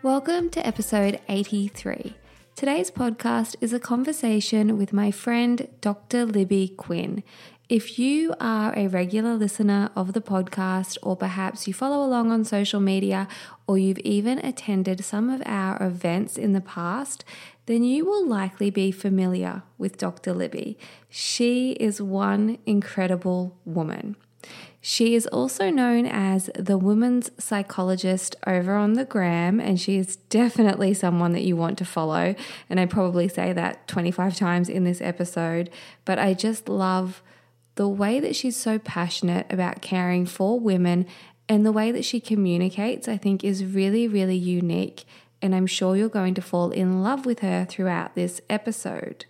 Welcome to episode 83. Today's podcast is a conversation with my friend Dr. Libby Quinn. If you are a regular listener of the podcast, or perhaps you follow along on social media, or you've even attended some of our events in the past, then you will likely be familiar with Dr. Libby. She is one incredible woman. She is also known as the women's psychologist over on the gram, and she is definitely someone that you want to follow. And I probably say that 25 times in this episode, but I just love the way that she's so passionate about caring for women, and the way that she communicates, I think, is really unique. And I'm sure you're going to fall in love with her throughout this episode.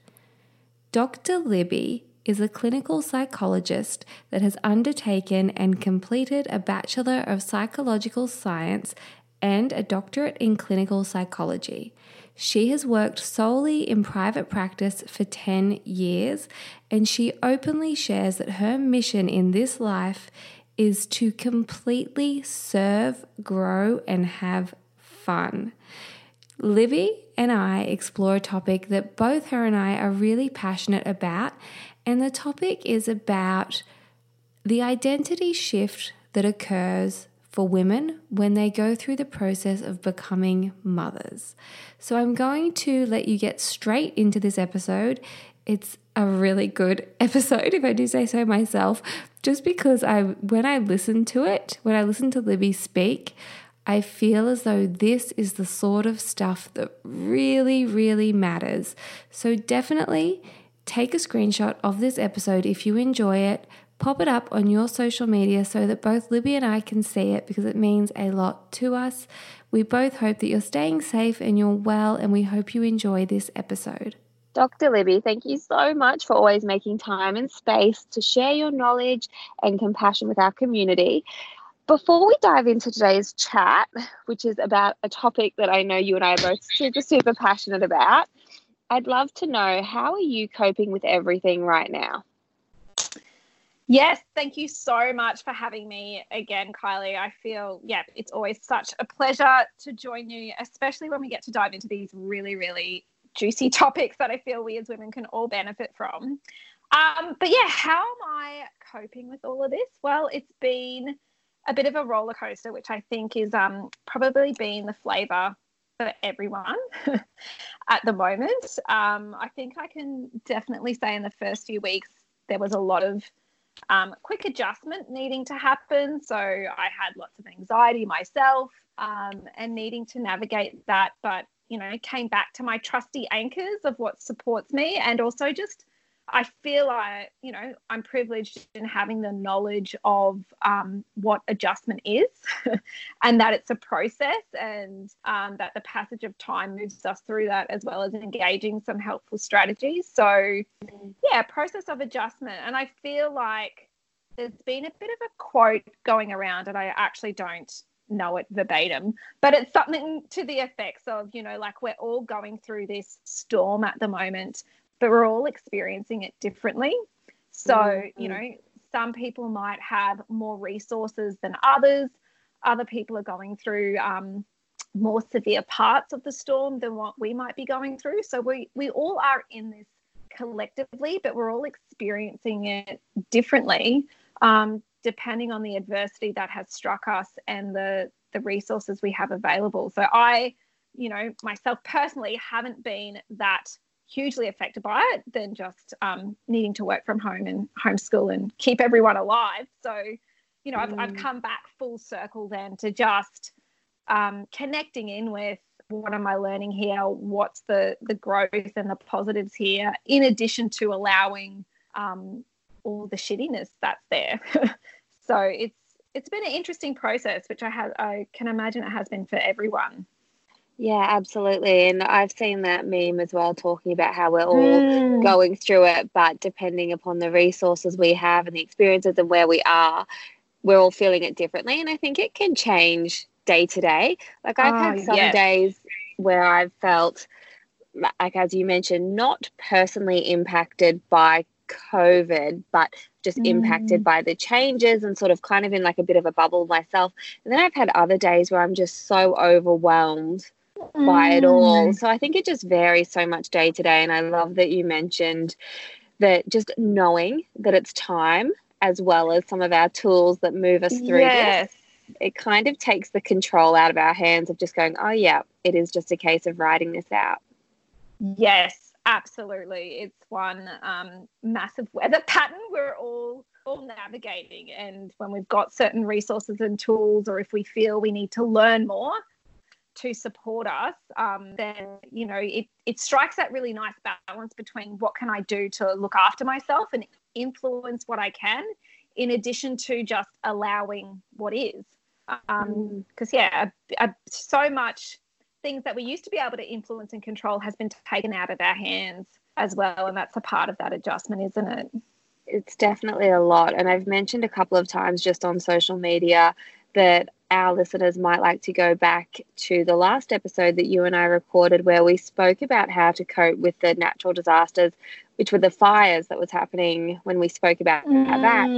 Dr. Libby is a clinical psychologist that has undertaken and completed a Bachelor of Psychological Science and a Doctorate in Clinical Psychology. She has worked solely in private practice for 10 years, and she openly shares that her mission in this life is to completely serve, grow, and have fun. Libby and I explore a topic that both her and I are really passionate about, and the topic is about the identity shift that occurs for women when they go through the process of becoming mothers. So I'm going to let you get straight into this episode. It's a really good episode, if I do say so myself, just because when I listen to Libby speak, I feel as though this is the sort of stuff that really matters. So definitely take a screenshot of this episode if you enjoy it, pop it up on your social media so that both Libby and I can see it, because it means a lot to us. We both hope that you're staying safe and you're well, and we hope you enjoy this episode. Dr. Libby, thank you so much for always making time and space to share your knowledge and compassion with our community. Before we dive into today's chat, which is about a topic that I know you and I are both super passionate about, I'd love to know, how are you coping with everything right now? Yes, thank you so much for having me again, Kylie. I feel, it's always such a pleasure to join you, especially when we get to dive into these really juicy topics that I feel we as women can all benefit from. But how am I coping with all of this? Well, it's been a bit of a roller coaster, which I think is probably been the flavour for everyone at the moment. I think I can definitely say in the first few weeks there was a lot of quick adjustment needing to happen. So I had lots of anxiety myself and needing to navigate that. But, I came back to my trusty anchors of what supports me, and also just I feel I'm privileged in having the knowledge of what adjustment is and that it's a process, and that the passage of time moves us through that, as well as engaging some helpful strategies. So, process of adjustment. And I feel like there's been a bit of a quote going around, and I actually don't know it verbatim, but it's something to the effects of, you know, like we're all going through this storm at the moment, but we're all experiencing it differently. So, you know, some people might have more resources than others. Other people are going through more severe parts of the storm than what we might be going through. So we all are in this collectively, but we're all experiencing it differently, depending on the adversity that has struck us and the resources we have available. So I, you know, myself personally haven't been that hugely affected by it than just needing to work from home and homeschool and keep everyone alive. So, you know, I've come back full circle then to just connecting in with what am I learning here, what's the growth and the positives here, in addition to allowing all the shittiness that's there. So it's been an interesting process, which I can imagine it has been for everyone. Yeah, absolutely. And I've seen that meme as well, talking about how we're all going through it, but depending upon the resources we have and the experiences and where we are, we're all feeling it differently. And I think it can change day to day. Like I've had some days where I've felt, like as you mentioned, not personally impacted by COVID, but just impacted by the changes and sort of kind of in like a bit of a bubble myself. And then I've had other days where I'm just so overwhelmed by it all. So I think it just varies so much day to day. And I love that you mentioned that just knowing that it's time, as well as some of our tools that move us through this, it kind of takes the control out of our hands of just going, oh yeah, it is just a case of writing this out. Yes, absolutely. It's one massive weather pattern we're all navigating. And when we've got certain resources and tools, or if we feel we need to learn more to support us, then, you know, it strikes that really nice balance between what can I do to look after myself and influence what I can, in addition to just allowing what is. Because, so much things that we used to be able to influence and control has been taken out of our hands as well, and that's a part of that adjustment, isn't it? It's definitely a lot. And I've mentioned a couple of times just on social media that our listeners might like to go back to the last episode that you and I recorded, where we spoke about how to cope with the natural disasters, which were the fires that was happening when we spoke about that.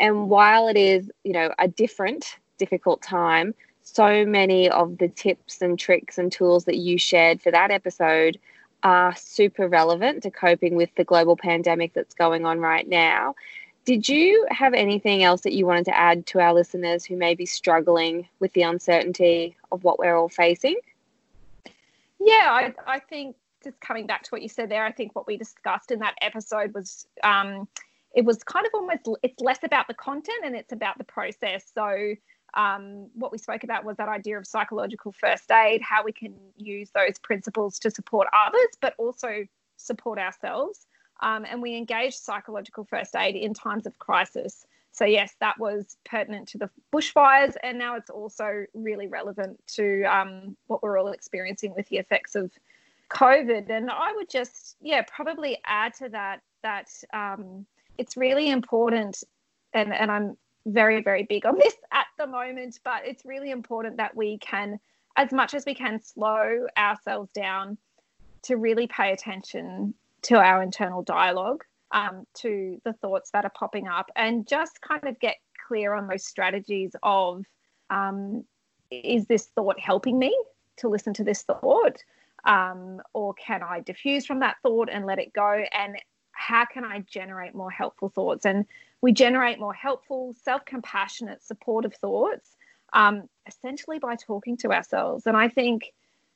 And while it is, you know, a difficult time, so many of the tips and tricks and tools that you shared for that episode are super relevant to coping with the global pandemic that's going on right now. Did you have anything else that you wanted to add to our listeners who may be struggling with the uncertainty of what we're all facing? Yeah, I think just coming back to what you said there, I think what we discussed in that episode was it was kind of almost, it's less about the content and it's about the process. So what we spoke about was that idea of psychological first aid, how we can use those principles to support others, but also support ourselves. And we engage psychological first aid in times of crisis. So, yes, that was pertinent to the bushfires, and now it's also really relevant to what we're all experiencing with the effects of COVID. And I would just, probably add to that it's really important, and I'm very, very big on this at the moment, but it's really important that we can, as much as we can, slow ourselves down to really pay attention to our internal dialogue, to the thoughts that are popping up, and just kind of get clear on those strategies of, is this thought helping me to listen to this thought? Or can I diffuse from that thought and let it go? And how can I generate more helpful thoughts? And we generate more helpful, self-compassionate, supportive thoughts, essentially by talking to ourselves. And I think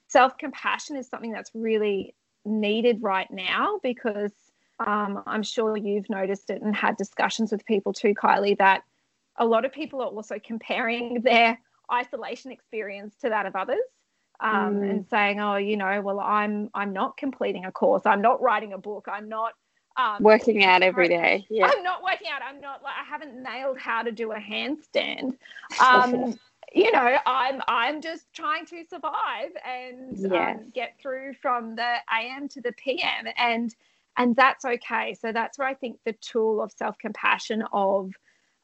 self-compassion is something that's really needed right now, because I'm sure you've noticed it and had discussions with people too, Kylie, that a lot of people are also comparing their isolation experience to that of others, and saying, oh, you know, well, I'm not completing a course, I'm not writing a book, I'm not working out every day. Yeah. I'm not working out. I'm not like I haven't nailed how to do a handstand. You know, I'm just trying to survive and get through from the AM to the PM, and that's okay. So that's where I think the tool of self-compassion of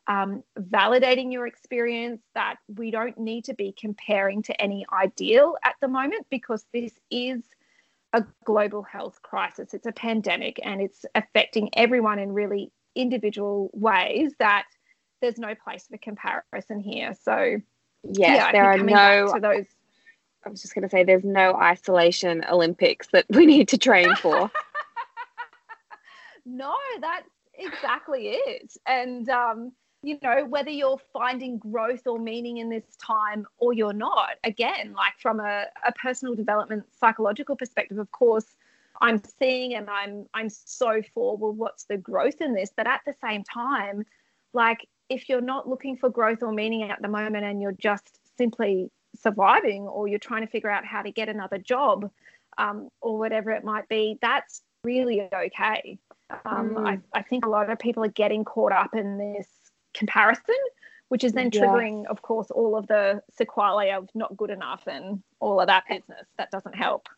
validating your experience, that we don't need to be comparing to any ideal at the moment, because this is a global health crisis. It's a pandemic and it's affecting everyone in really individual ways that there's no place for comparison here. So yeah, there are no, to those, I was just going to say, there's no isolation Olympics that we need to train for. No, that's exactly it. And, you know, whether you're finding growth or meaning in this time or you're not, again, like from a personal development psychological perspective, of course, I'm seeing and I'm so for, well, what's the growth in this? But at the same time, like if you're not looking for growth or meaning at the moment and you're just simply surviving, or you're trying to figure out how to get another job or whatever it might be, that's really okay. I think a lot of people are getting caught up in this comparison, which is then triggering, of course, all of the sequelae of not good enough and all of that business. That doesn't help.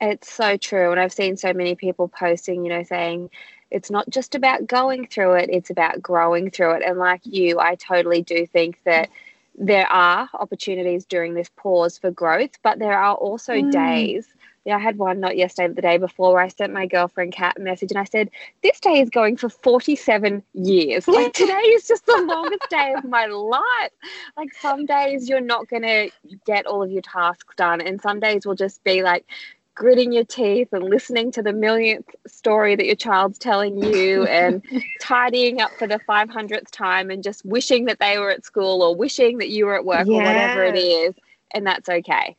It's so true. And I've seen so many people posting, you know, saying it's not just about going through it, it's about growing through it. And like you, I totally do think that there are opportunities during this pause for growth, but there are also days. Yeah, I had one not yesterday, but the day before, where I sent my girlfriend Kat a message and I said, this day is going for 47 years. Like today is just the longest day of my life. Like some days you're not going to get all of your tasks done, and some days will just be like gritting your teeth and listening to the millionth story that your child's telling you and tidying up for the 500th time and just wishing that they were at school or wishing that you were at work or whatever it is, and that's okay.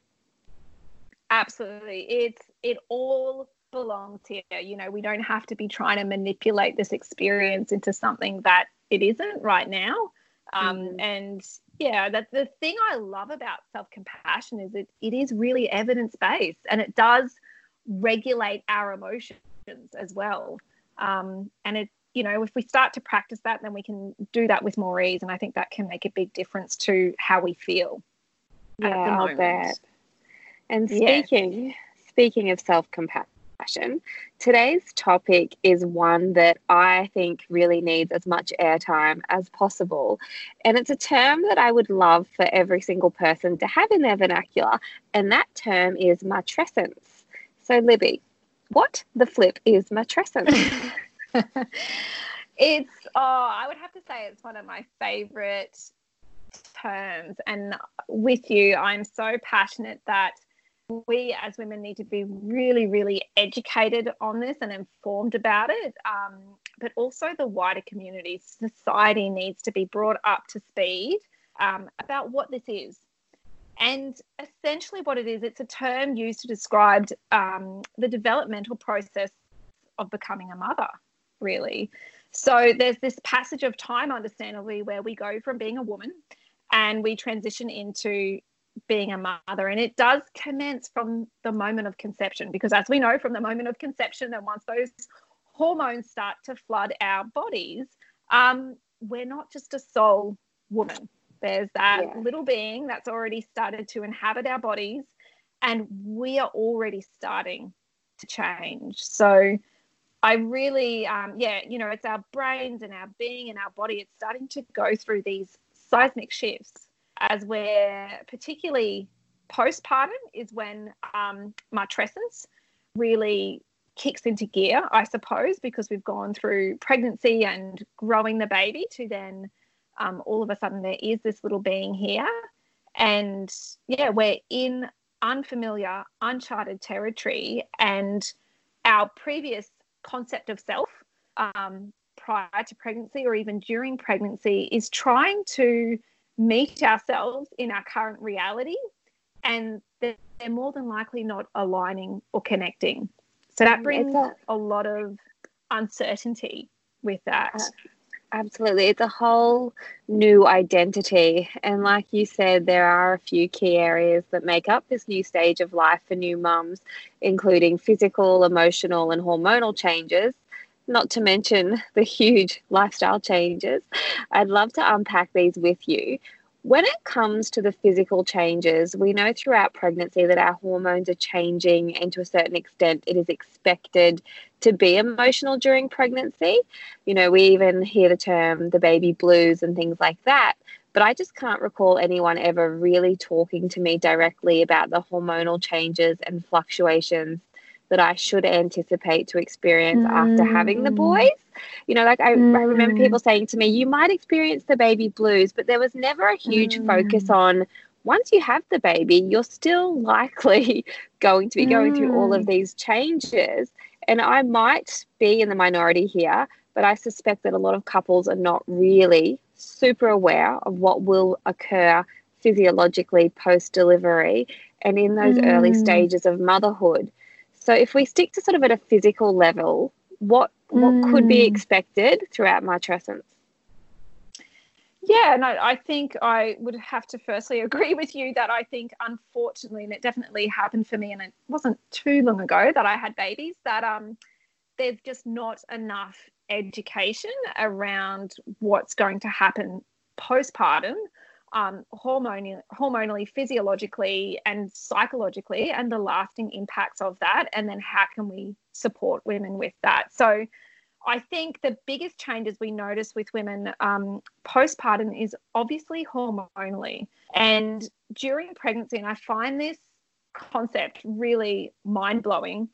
Absolutely. It all belongs here. You know, we don't have to be trying to manipulate this experience into something that it isn't right now. And yeah, that the thing I love about self-compassion is it is really evidence-based, and it does regulate our emotions as well. And it, you know, if we start to practice that, then we can do that with more ease. And I think that can make a big difference to how we feel at the moment. That. And speaking of self-compassion, today's topic is one that I think really needs as much airtime as possible. And it's a term that I would love for every single person to have in their vernacular, and that term is matrescence. So, Libby, what the flip is matrescence? I would have to say it's one of my favourite terms. And with you, I'm so passionate that we as women need to be really, really educated on this and informed about it, but also the wider community, society needs to be brought up to speed about what this is. And essentially what it is, it's a term used to describe the developmental process of becoming a mother, really. So there's this passage of time, understandably, where we go from being a woman and we transition into being a mother, and it does commence from the moment of conception, because as we know, from the moment of conception, and once those hormones start to flood our bodies, we're not just a sole woman. There's that little being that's already started to inhabit our bodies, and we are already starting to change. So I really, you know, it's our brains and our being and our body. It's starting to go through these seismic shifts, as we're particularly postpartum is when matrescence really kicks into gear, I suppose, because we've gone through pregnancy and growing the baby to then all of a sudden there is this little being here. And, yeah, we're in unfamiliar, uncharted territory, and our previous concept of self prior to pregnancy or even during pregnancy is trying to meet ourselves in our current reality, and they're more than likely not aligning or connecting. So that brings a lot of uncertainty with that. Absolutely. It's a whole new identity. And like you said, there are a few key areas that make up this new stage of life for new mums, including physical, emotional and hormonal changes, not to mention the huge lifestyle changes. I'd love to unpack these with you. When it comes to the physical changes, we know throughout pregnancy that our hormones are changing, and to a certain extent it is expected to be emotional during pregnancy. You know, we even hear the term the baby blues and things like that. But I just can't recall anyone ever really talking to me directly about the hormonal changes and fluctuations that I should anticipate to experience after having the boys. You know, like I remember people saying to me, you might experience the baby blues, but there was never a huge focus on once you have the baby, you're still likely going to be going through all of these changes. And I might be in the minority here, but I suspect that a lot of couples are not really super aware of what will occur physiologically post-delivery and in those early stages of motherhood. So if we stick to sort of at a physical level, what could be expected throughout matrescence? Yeah, no, I think I would have to firstly agree with you that I think unfortunately, and it definitely happened for me, and it wasn't too long ago that I had babies, that there's just not enough education around what's going to happen postpartum, hormonally, physiologically and psychologically, and the lasting impacts of that, and then how can we support women with that. So I think the biggest changes we notice with women postpartum is obviously hormonally and during pregnancy, and I find this concept really mind-blowing,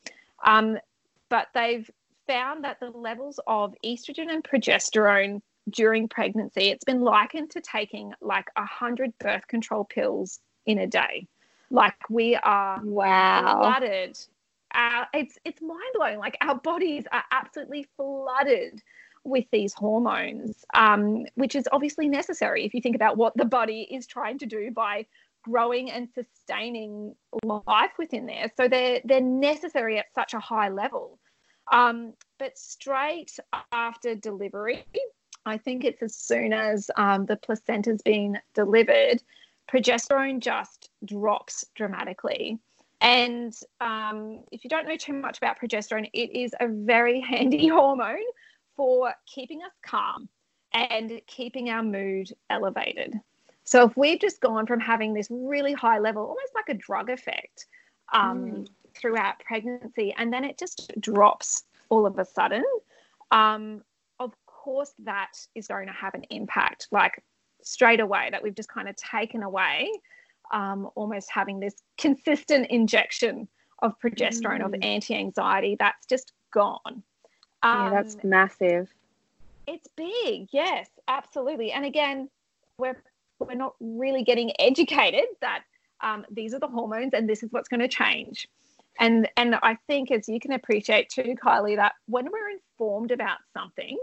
but they've found that the levels of estrogen and progesterone during pregnancy, it's been likened to taking like 100 birth control pills in a day. Like we are flooded. It's mind-blowing. Like our bodies are absolutely flooded with these hormones, which is obviously necessary if you think about what the body is trying to do by growing and sustaining life within there. So they're necessary at such a high level. But straight after delivery, I think it's as soon as the placenta's been delivered, progesterone just drops dramatically. And if you don't know too much about progesterone, it is a very handy hormone for keeping us calm and keeping our mood elevated. So if we've just gone from having this really high level, almost like a drug effect throughout pregnancy, and then it just drops all of a sudden, course that is going to have an impact, like straight away, that we've just kind of taken away almost having this consistent injection of progesterone, of anti-anxiety. That's just gone. That's massive. It's big. Yes, absolutely. And again, we're not really getting educated that these are the hormones and this is what's going to change. And I think, as you can appreciate too, Kylie, that when we're informed about something,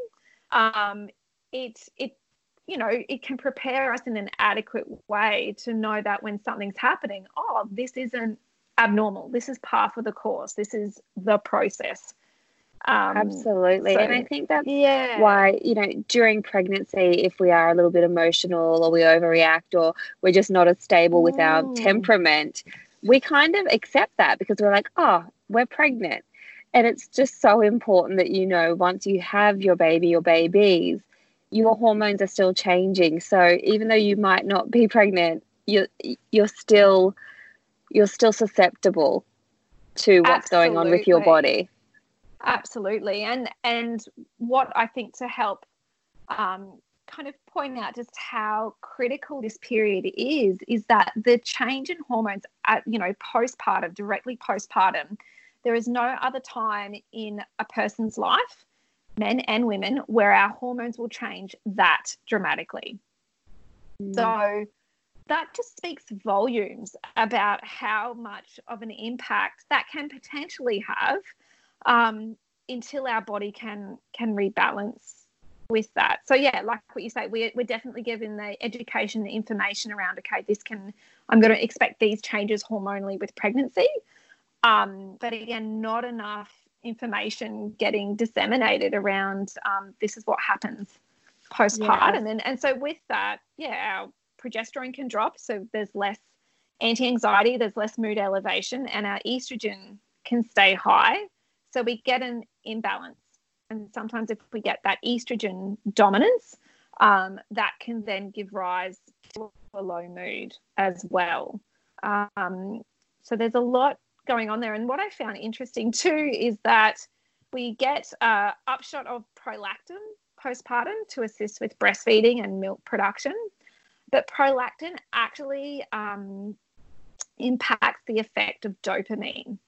it can prepare us in an adequate way to know that when something's happening, this isn't abnormal. This is par for the course. This is the process. Absolutely. So, and I think that's why, you know, during pregnancy, if we are a little bit emotional or we overreact or we're just not as stable with our temperament, we kind of accept that because we're like, we're pregnant. And it's just so important that, you know, once you have your baby or babies, your hormones are still changing. So even though you might not be pregnant, you're still susceptible to what's going on with your body. Absolutely. And what I think to help kind of point out just how critical this period is that the change in hormones, directly postpartum, there is no other time in a person's life, men and women, where our hormones will change that dramatically. So that just speaks volumes about how much of an impact that can potentially have until our body can rebalance with that. So, yeah, like what you say, we're definitely given the education, the information around, okay, I'm going to expect these changes hormonally with pregnancy. But again, not enough information getting disseminated around this is what happens postpartum. And so with that, our progesterone can drop. So there's less anti-anxiety, there's less mood elevation, and our estrogen can stay high. So we get an imbalance. And sometimes if we get that estrogen dominance, that can then give rise to a low mood as well. So there's a lot going on there. And what I found interesting too is that we get upshot of prolactin postpartum to assist with breastfeeding and milk production. But prolactin actually impacts the effect of dopamine.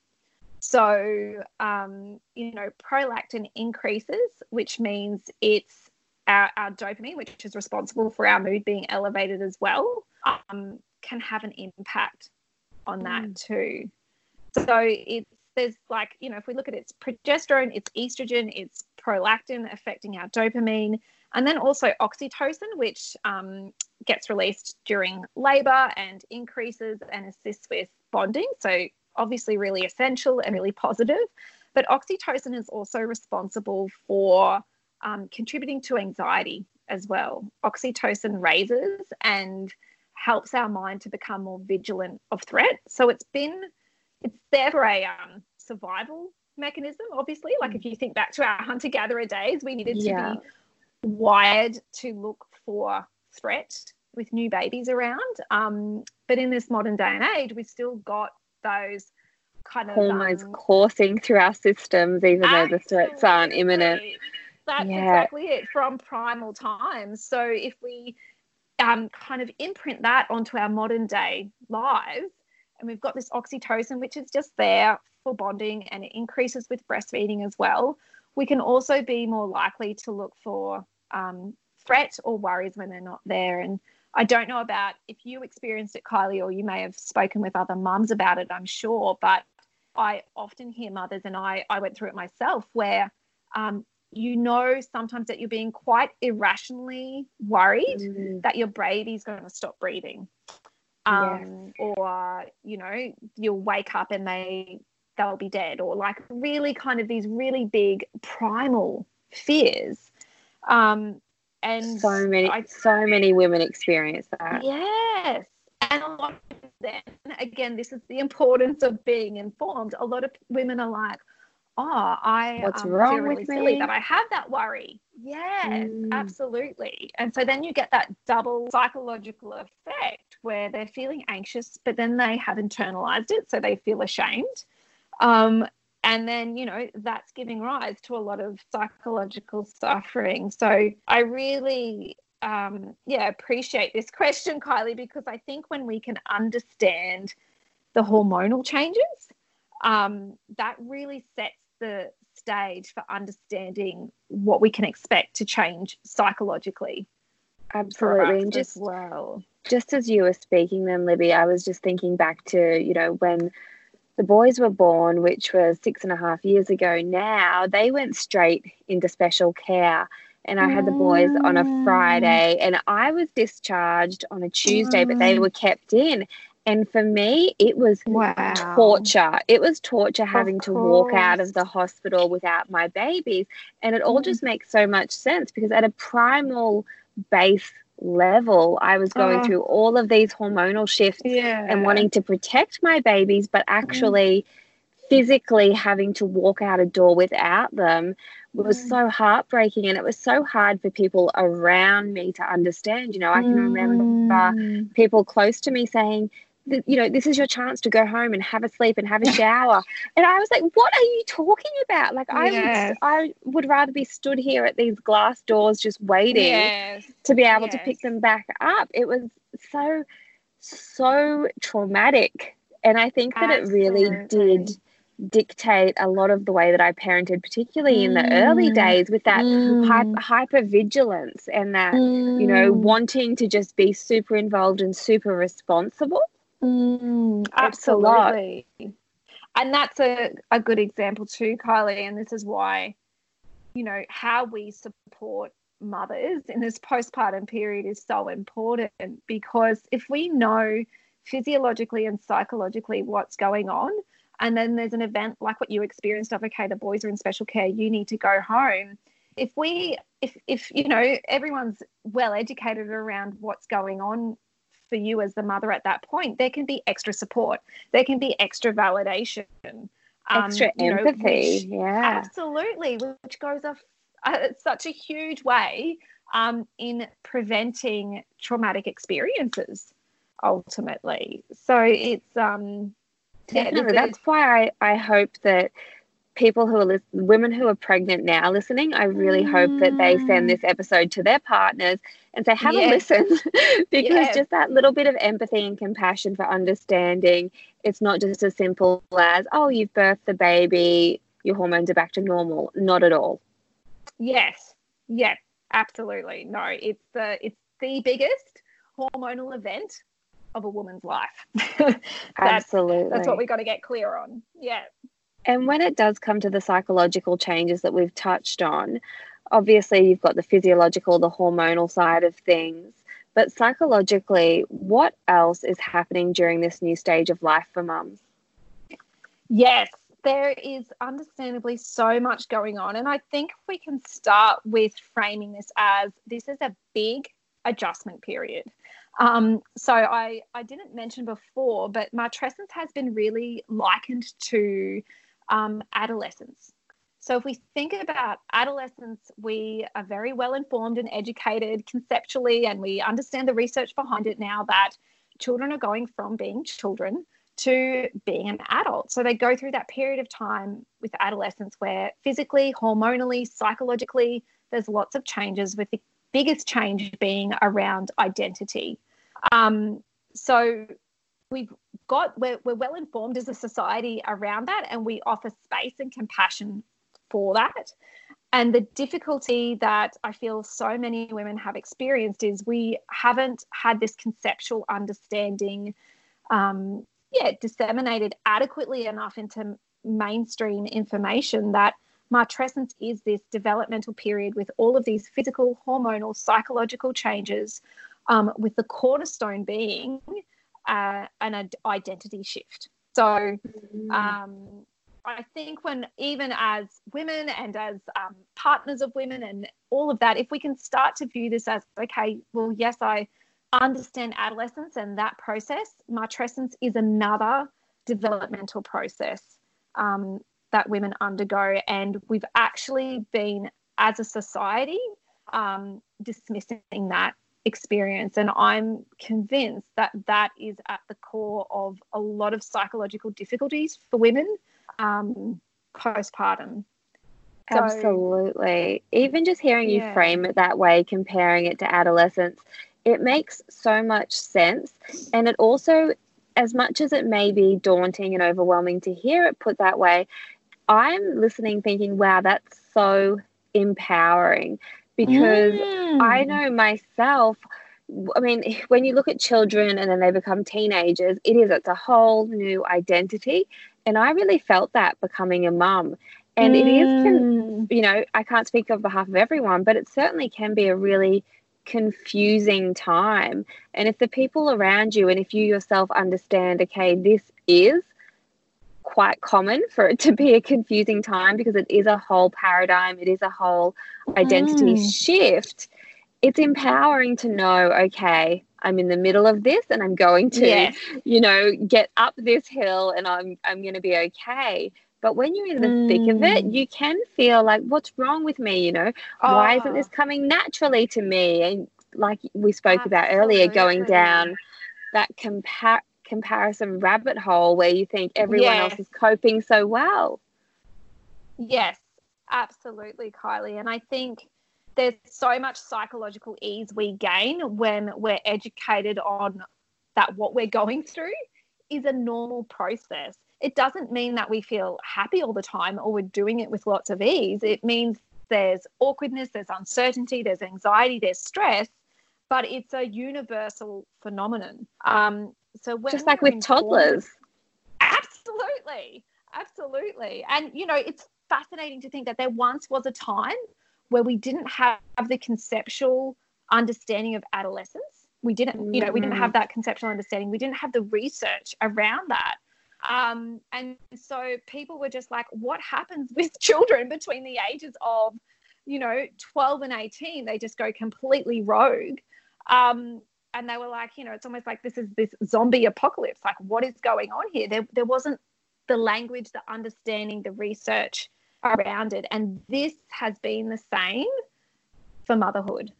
So, prolactin increases, which means it's our dopamine, which is responsible for our mood being elevated as well, can have an impact on that too. So if we look at it, it's progesterone, it's estrogen, it's prolactin affecting our dopamine, and then also oxytocin, which gets released during labor and increases and assists with bonding. So obviously really essential and really positive. But oxytocin is also responsible for contributing to anxiety as well. Oxytocin raises and helps our mind to become more vigilant of threat. So it's there for a survival mechanism, obviously. Like if you think back to our hunter-gatherer days, we needed to be wired to look for threat with new babies around. But in this modern day and age, we've still got those kind of hormones coursing through our systems, even though the threats aren't imminent. That's exactly it, from primal times. So if we kind of imprint that onto our modern day lives, and we've got this oxytocin, which is just there for bonding, and it increases with breastfeeding as well, we can also be more likely to look for threat or worries when they're not there. And I don't know about if you experienced it, Kylie, or you may have spoken with other mums about it, I'm sure, but I often hear mothers, and I went through it myself, where sometimes that you're being quite irrationally worried that your baby's going to stop breathing. Or, you'll wake up and they'll be dead, or like really kind of these really big primal fears. And so many women experience that. Yes. And a lot of them, again, this is the importance of being informed. A lot of women are like, what's wrong really with me? Silly that I have that worry. Yes, absolutely. And so then you get that double psychological effect where they're feeling anxious, but then they have internalized it, so they feel ashamed. And then, that's giving rise to a lot of psychological suffering. So I really, appreciate this question, Kylie, because I think when we can understand the hormonal changes, that really sets the stage for understanding what we can expect to change psychologically. Absolutely. And just as you were speaking then, Libby, I was just thinking back to, when the boys were born, which was 6.5 years ago now, they went straight into special care. And I had the boys on a Friday, and I was discharged on a Tuesday, but they were kept in. And for me, it was torture. It was torture having to walk out of the hospital without my babies. And it all just makes so much sense, because at a primal base level, I was going through all of these hormonal shifts and wanting to protect my babies, but actually physically having to walk out a door without them was so heartbreaking. And it was so hard for people around me to understand. I can remember people close to me saying, this is your chance to go home and have a sleep and have a shower. And I was like, what are you talking about? Like, I would rather be stood here at these glass doors just waiting to be able to pick them back up. It was so, so traumatic. And I think that it really did dictate a lot of the way that I parented, particularly in the early days, with that hypervigilance and that, wanting to just be super involved and super responsible. Absolutely. And that's a good example too, Kylie, and this is why, how we support mothers in this postpartum period is so important, because if we know physiologically and psychologically what's going on, and then there's an event like what you experienced of, okay, the boys are in special care, you need to go home. If everyone's well educated around what's going on for you as the mother at that point, there can be extra support. There can be extra validation. Extra empathy. Absolutely, which goes off such a huge way in preventing traumatic experiences. ultimately. So it's definitely. That's why I hope that people who are women who are pregnant now listening, I really hope that they send this episode to their partners and say, have a listen, because just that little bit of empathy and compassion for understanding, it's not just as simple as, oh, you've birthed the baby, your hormones are back to normal. Not at all. Yes. Yes, absolutely. No, it's the biggest hormonal event of a woman's life. Absolutely. That's what we got to get clear on. Yeah. And when it does come to the psychological changes that we've touched on, obviously you've got the physiological, the hormonal side of things, but psychologically, what else is happening during this new stage of life for mums? Yes, there is understandably so much going on, and I think we can start with framing this as this is a big adjustment period. So I didn't mention before, but matrescence has been really likened to adolescence. So if we think about adolescence, we are very well informed and educated conceptually, and we understand the research behind it now that children are going from being children to being an adult. So they go through that period of time with adolescence where physically, hormonally, psychologically, there's lots of changes, with the biggest change being around identity. So we're well informed as a society around that, and we offer space and compassion for that. And the difficulty that I feel so many women have experienced is we haven't had this conceptual understanding disseminated adequately enough into mainstream information that matrescence is this developmental period with all of these physical, hormonal, psychological changes, with the cornerstone being an identity shift. So I think when, even as women and as partners of women and all of that, if we can start to view this as, okay, well, yes, I understand adolescence and that process. Matrescence is another developmental process that women undergo, and we've actually been, as a society, dismissing that experience, and I'm convinced that that is at the core of a lot of psychological difficulties for women postpartum. So, absolutely. Even just hearing you frame it that way, comparing it to adolescence, it makes so much sense, and it also, as much as it may be daunting and overwhelming to hear it put that way, I'm listening thinking, wow, that's so empowering, because I know myself, I mean, when you look at children and then they become teenagers, it's a whole new identity. And I really felt that becoming a mum. And it is, I can't speak on behalf of everyone, but it certainly can be a really confusing time. And if the people around you, and if you yourself understand, okay, this is quite common for it to be a confusing time because it is a whole paradigm, it is a whole identity shift, it's empowering to know, okay, I'm in the middle of this and I'm going to, get up this hill and I'm going to be okay. But when you're in the thick of it, you can feel like, what's wrong with me, Why isn't this coming naturally to me? And like we spoke about earlier, going down that comparison rabbit hole where you think everyone else is coping so well. Yes, absolutely, Kylie. And I think there's so much psychological ease we gain when we're educated on that what we're going through is a normal process. It doesn't mean that we feel happy all the time or we're doing it with lots of ease. It means there's awkwardness, there's uncertainty, there's anxiety, there's stress, but it's a universal phenomenon. So just like with toddlers. Absolutely. Absolutely. And, it's fascinating to think that there once was a time where we didn't have the conceptual understanding of adolescence. We didn't, we didn't have that conceptual understanding. We didn't have the research around that. And so people were just like, what happens with children between the ages of, 12 and 18? They just go completely rogue. And they were like, it's almost like this is this zombie apocalypse. Like, what is going on here? There wasn't the language, the understanding, the research around it. And this has been the same for motherhood.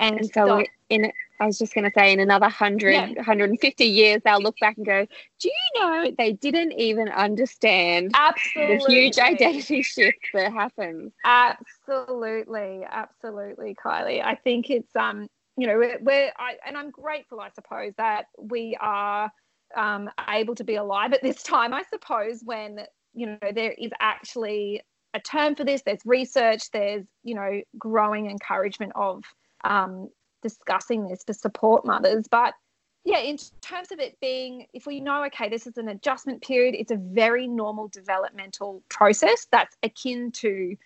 And so it in another 100, 150 years, they'll look back and go, do you know they didn't even understand the huge identity shift that happened? Absolutely, Kylie. I think it's, and I'm grateful, I suppose, that we are able to be alive at this time, I suppose, when, there is actually a term for this, there's research, there's, growing encouragement of discussing this for support mothers. But yeah, in terms of it being, if we know, okay, this is an adjustment period, it's a very normal developmental process that's akin to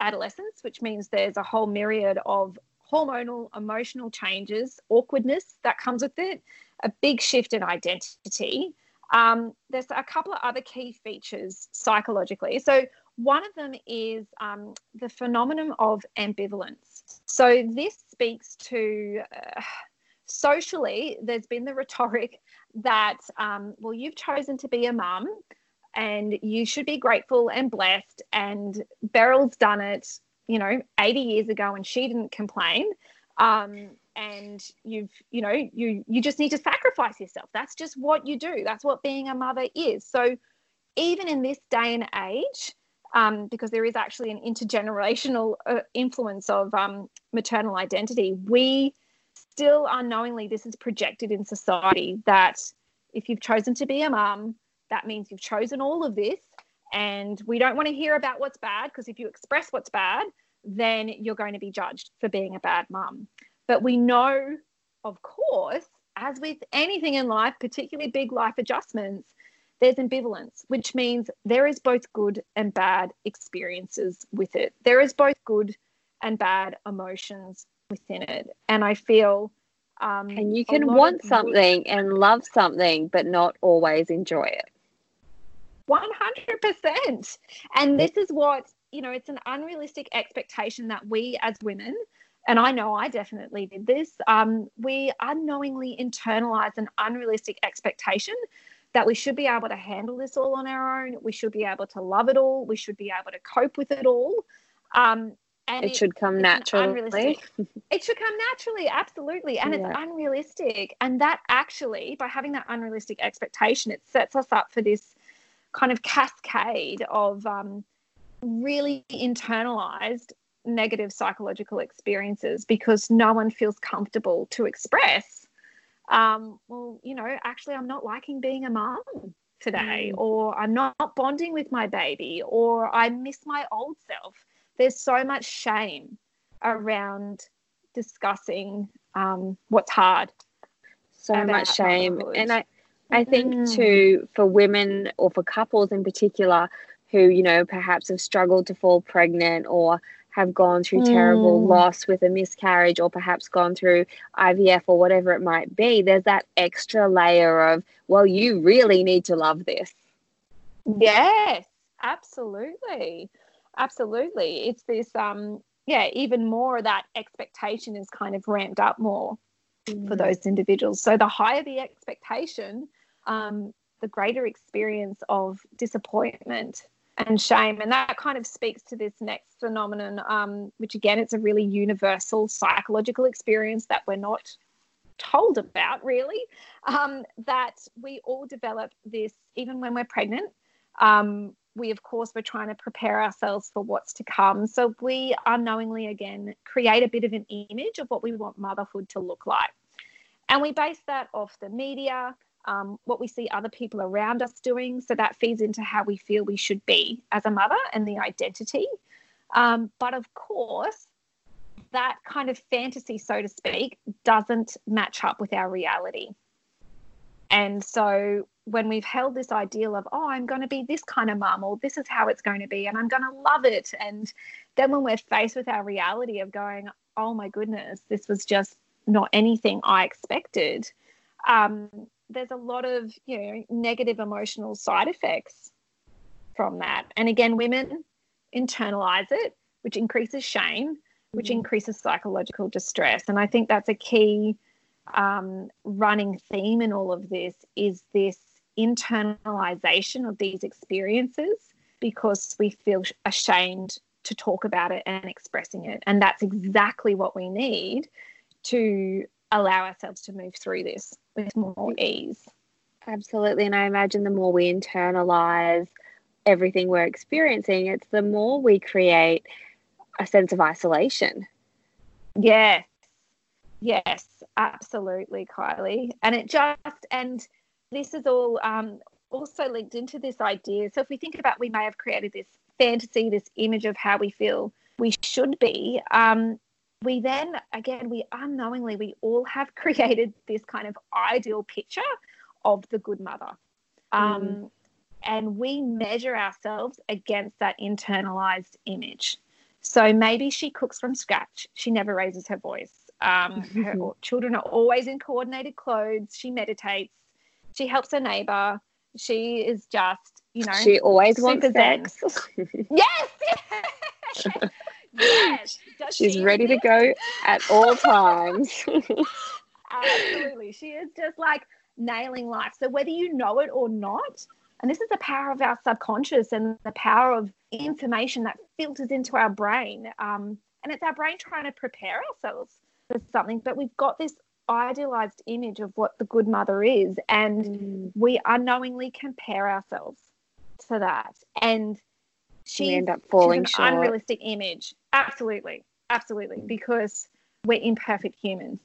adolescence, which means there's a whole myriad of hormonal, emotional changes, awkwardness that comes with it, a big shift in identity. There's a couple of other key features psychologically. So one of them is the phenomenon of ambivalence. So this speaks to socially, there's been the rhetoric that, you've chosen to be a mum and you should be grateful and blessed, and Beryl's done it, 80 years ago and she didn't complain. And you've, you just need to sacrifice yourself. That's just what you do. That's what being a mother is. So even in this day and age, because there is actually an intergenerational influence of maternal identity, we still unknowingly, this is projected in society that if you've chosen to be a mum, that means you've chosen all of this, and we don't want to hear about what's bad, because if you express what's bad, then you're going to be judged for being a bad mum. But we know, of course, as with anything in life, particularly big life adjustments, there's ambivalence, which means there is both good and bad experiences with it. There is both good and bad emotions within it. And I feel... and you can want something and love something, but not always enjoy it. 100%. And this is what, it's an unrealistic expectation that we as women... And I know I definitely did this, we unknowingly internalize an unrealistic expectation that we should be able to handle this all on our own. We should be able to love it all. We should be able to cope with it all. And it should come naturally. It should come naturally, absolutely. And it's unrealistic. And that actually, by having that unrealistic expectation, it sets us up for this kind of cascade of really internalized negative psychological experiences, because no one feels comfortable to express, actually I'm not liking being a mum today, or I'm not bonding with my baby, or I miss my old self. There's so much shame around discussing what's hard. So much shame. And I think too, for women or for couples in particular who, perhaps have struggled to fall pregnant or have gone through terrible loss with a miscarriage, or perhaps gone through IVF or whatever it might be, there's that extra layer of, well, you really need to love this. Yes, absolutely. Absolutely. It's this, even more of that expectation is kind of ramped up more for those individuals. So the higher the expectation, the greater experience of disappointment and shame. And that kind of speaks to this next phenomenon, which again, it's a really universal psychological experience that we're not told about really, that we all develop this even when we're pregnant. We're trying to prepare ourselves for what's to come. So we unknowingly, again, create a bit of an image of what we want motherhood to look like. And we base that off the media, what we see other people around us doing. So that feeds into how we feel we should be as a mother and the identity. But of course, that kind of fantasy, so to speak, doesn't match up with our reality. And so when we've held this ideal of, oh, I'm going to be this kind of mum, or this is how it's going to be, and I'm going to love it. And then when we're faced with our reality of going, oh my goodness, this was just not anything I expected. There's a lot of, negative emotional side effects from that. And again, women internalize it, which increases shame, which increases psychological distress. And I think that's a key running theme in all of this, is this internalization of these experiences because we feel ashamed to talk about it and expressing it. And that's exactly what we need to allow ourselves to move through this with more ease. Absolutely. And I imagine the more we internalise everything we're experiencing, it's the more we create a sense of isolation. Yes. Yes, absolutely, Kylie. And it just, and this is all also linked into this idea. So if we think about, we may have created this fantasy, this image of how we feel we should be, we then, again, we unknowingly, we all have created this kind of ideal picture of the good mother. And we measure ourselves against that internalised image. So maybe she cooks from scratch. She never raises her voice. Her children are always in coordinated clothes. She meditates. She helps her neighbour. She is just, you know. She always wants sex. Yes. She's ready to go at all times. Absolutely. She is just like nailing life. So whether you know it or not, and this is the power of our subconscious and the power of information that filters into our brain. And it's our brain trying to prepare ourselves for something. But we've got this idealized image of what the good mother is, and we unknowingly compare ourselves to that. And she ends up falling short. Unrealistic image. Absolutely. Absolutely. Because we're imperfect humans.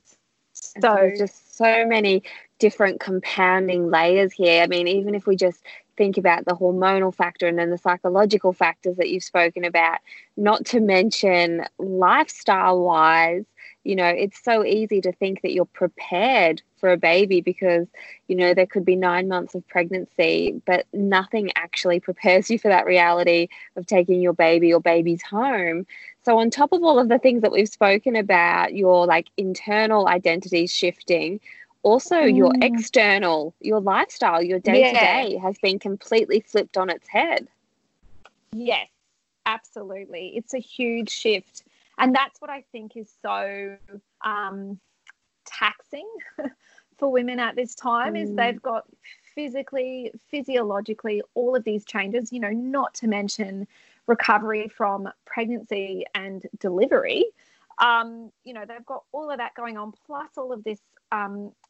So there's just so many different compounding layers here. I mean, even if we just think about the hormonal factor and then the psychological factors that you've spoken about, not to mention lifestyle-wise, you know, it's so easy to think that you're prepared for a baby because, you know, there could be 9 months of pregnancy, but nothing actually prepares you for that reality of taking your baby or babies home. So on top of all of the things that we've spoken about, your like internal identity shifting, also your external, your lifestyle, your day-to-day has been completely flipped on its head. Yes, absolutely. It's a huge shift. And that's what I think is so taxing for women at this time, is they've got physically, physiologically, all of these changes, you know, not to mention recovery from pregnancy and delivery. You know, they've got all of that going on, plus all of this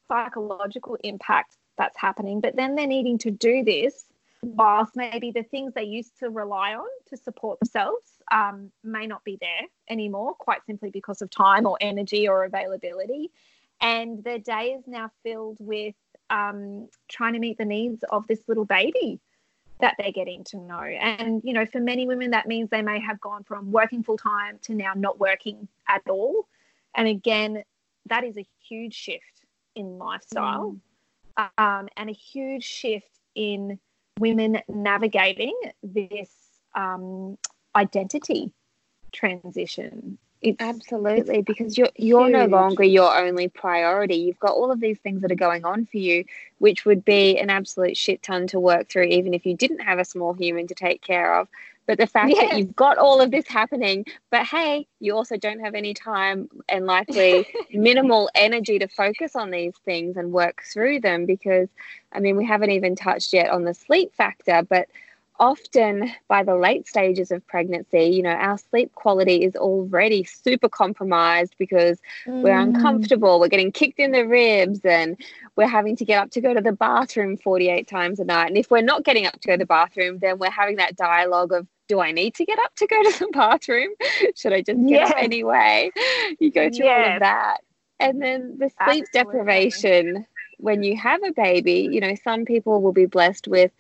psychological impact that's happening. But then they're needing to do this whilst maybe the things they used to rely on to support themselves may not be there anymore, quite simply because of time or energy or availability. And their day is now filled with trying to meet the needs of this little baby that they're getting to know. And, you know, for many women, that means they may have gone from working full time to now not working at all. And again, that is a huge shift in lifestyle and a huge shift in women navigating this identity transition. It's, absolutely, it's because you're no longer your only priority. You've got all of these things that are going on for you, which would be an absolute shit ton to work through, even if you didn't have a small human to take care of. But the fact that you've got all of this happening, but hey, you also don't have any time and likely minimal energy to focus on these things and work through them, because, I mean, we haven't even touched yet on the sleep factor, but often by the late stages of pregnancy, you know, our sleep quality is already super compromised because we're uncomfortable, we're getting kicked in the ribs, and we're having to get up to go to the bathroom 48 times a night. And if we're not getting up to go to the bathroom, then we're having that dialogue of, do I need to get up to go to the bathroom? Should I just get up anyway? You go through all of that. And then the sleep deprivation. When you have a baby, you know, some people will be blessed with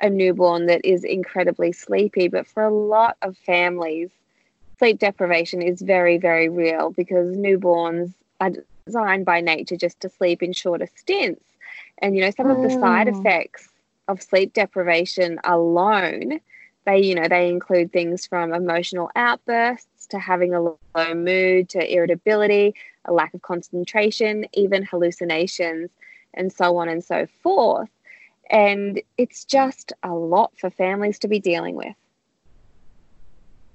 a newborn that is incredibly sleepy, but for a lot of families, sleep deprivation is very, very real because newborns are designed by nature just to sleep in shorter stints. And, you know, some of the side effects of sleep deprivation alone, they include things from emotional outbursts to having a low mood to irritability, a lack of concentration, even hallucinations, and so on and so forth. And it's just a lot for families to be dealing with.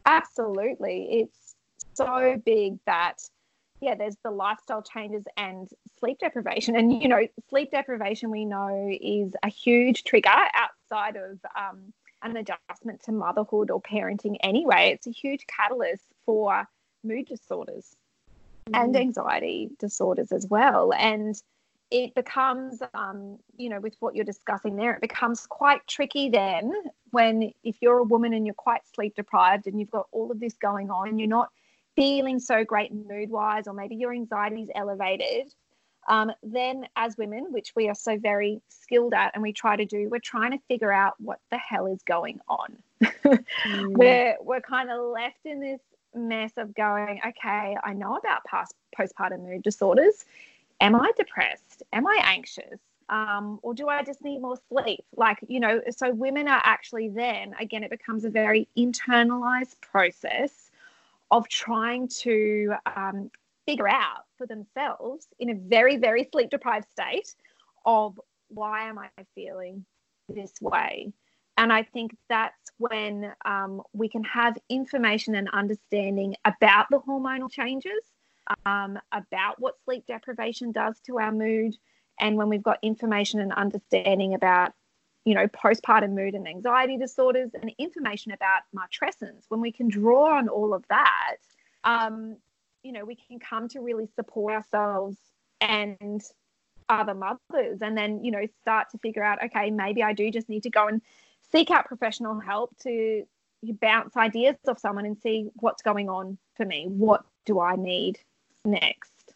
Absolutely. It's so big that, there's the lifestyle changes and sleep deprivation. And, you know, sleep deprivation we know is a huge trigger outside of an adjustment to motherhood or parenting anyway. It's a huge catalyst for mood disorders. and anxiety disorders as well. And it becomes, with what you're discussing there, it becomes quite tricky then when, if you're a woman and you're quite sleep deprived and you've got all of this going on and you're not feeling so great mood-wise, or maybe your anxiety is elevated, then as women, which we are so very skilled at and we try to do, we're trying to figure out what the hell is going on. We're kind of left in this mess of going, okay, I know about postpartum mood disorders. Am I depressed? Am I anxious? Or do I just need more sleep? So women are actually then, again, it becomes a very internalized process of trying to figure out for themselves in a very, very sleep-deprived state of why am I feeling this way? And I think that's when we can have information and understanding about the hormonal changes, about what sleep deprivation does to our mood. And when we've got information and understanding about, postpartum mood and anxiety disorders, and information about matrescence, when we can draw on all of that, we can come to really support ourselves and other mothers, and then, start to figure out, okay, maybe I do just need to go and seek out professional help to bounce ideas off someone and see what's going on for me. What do I need next?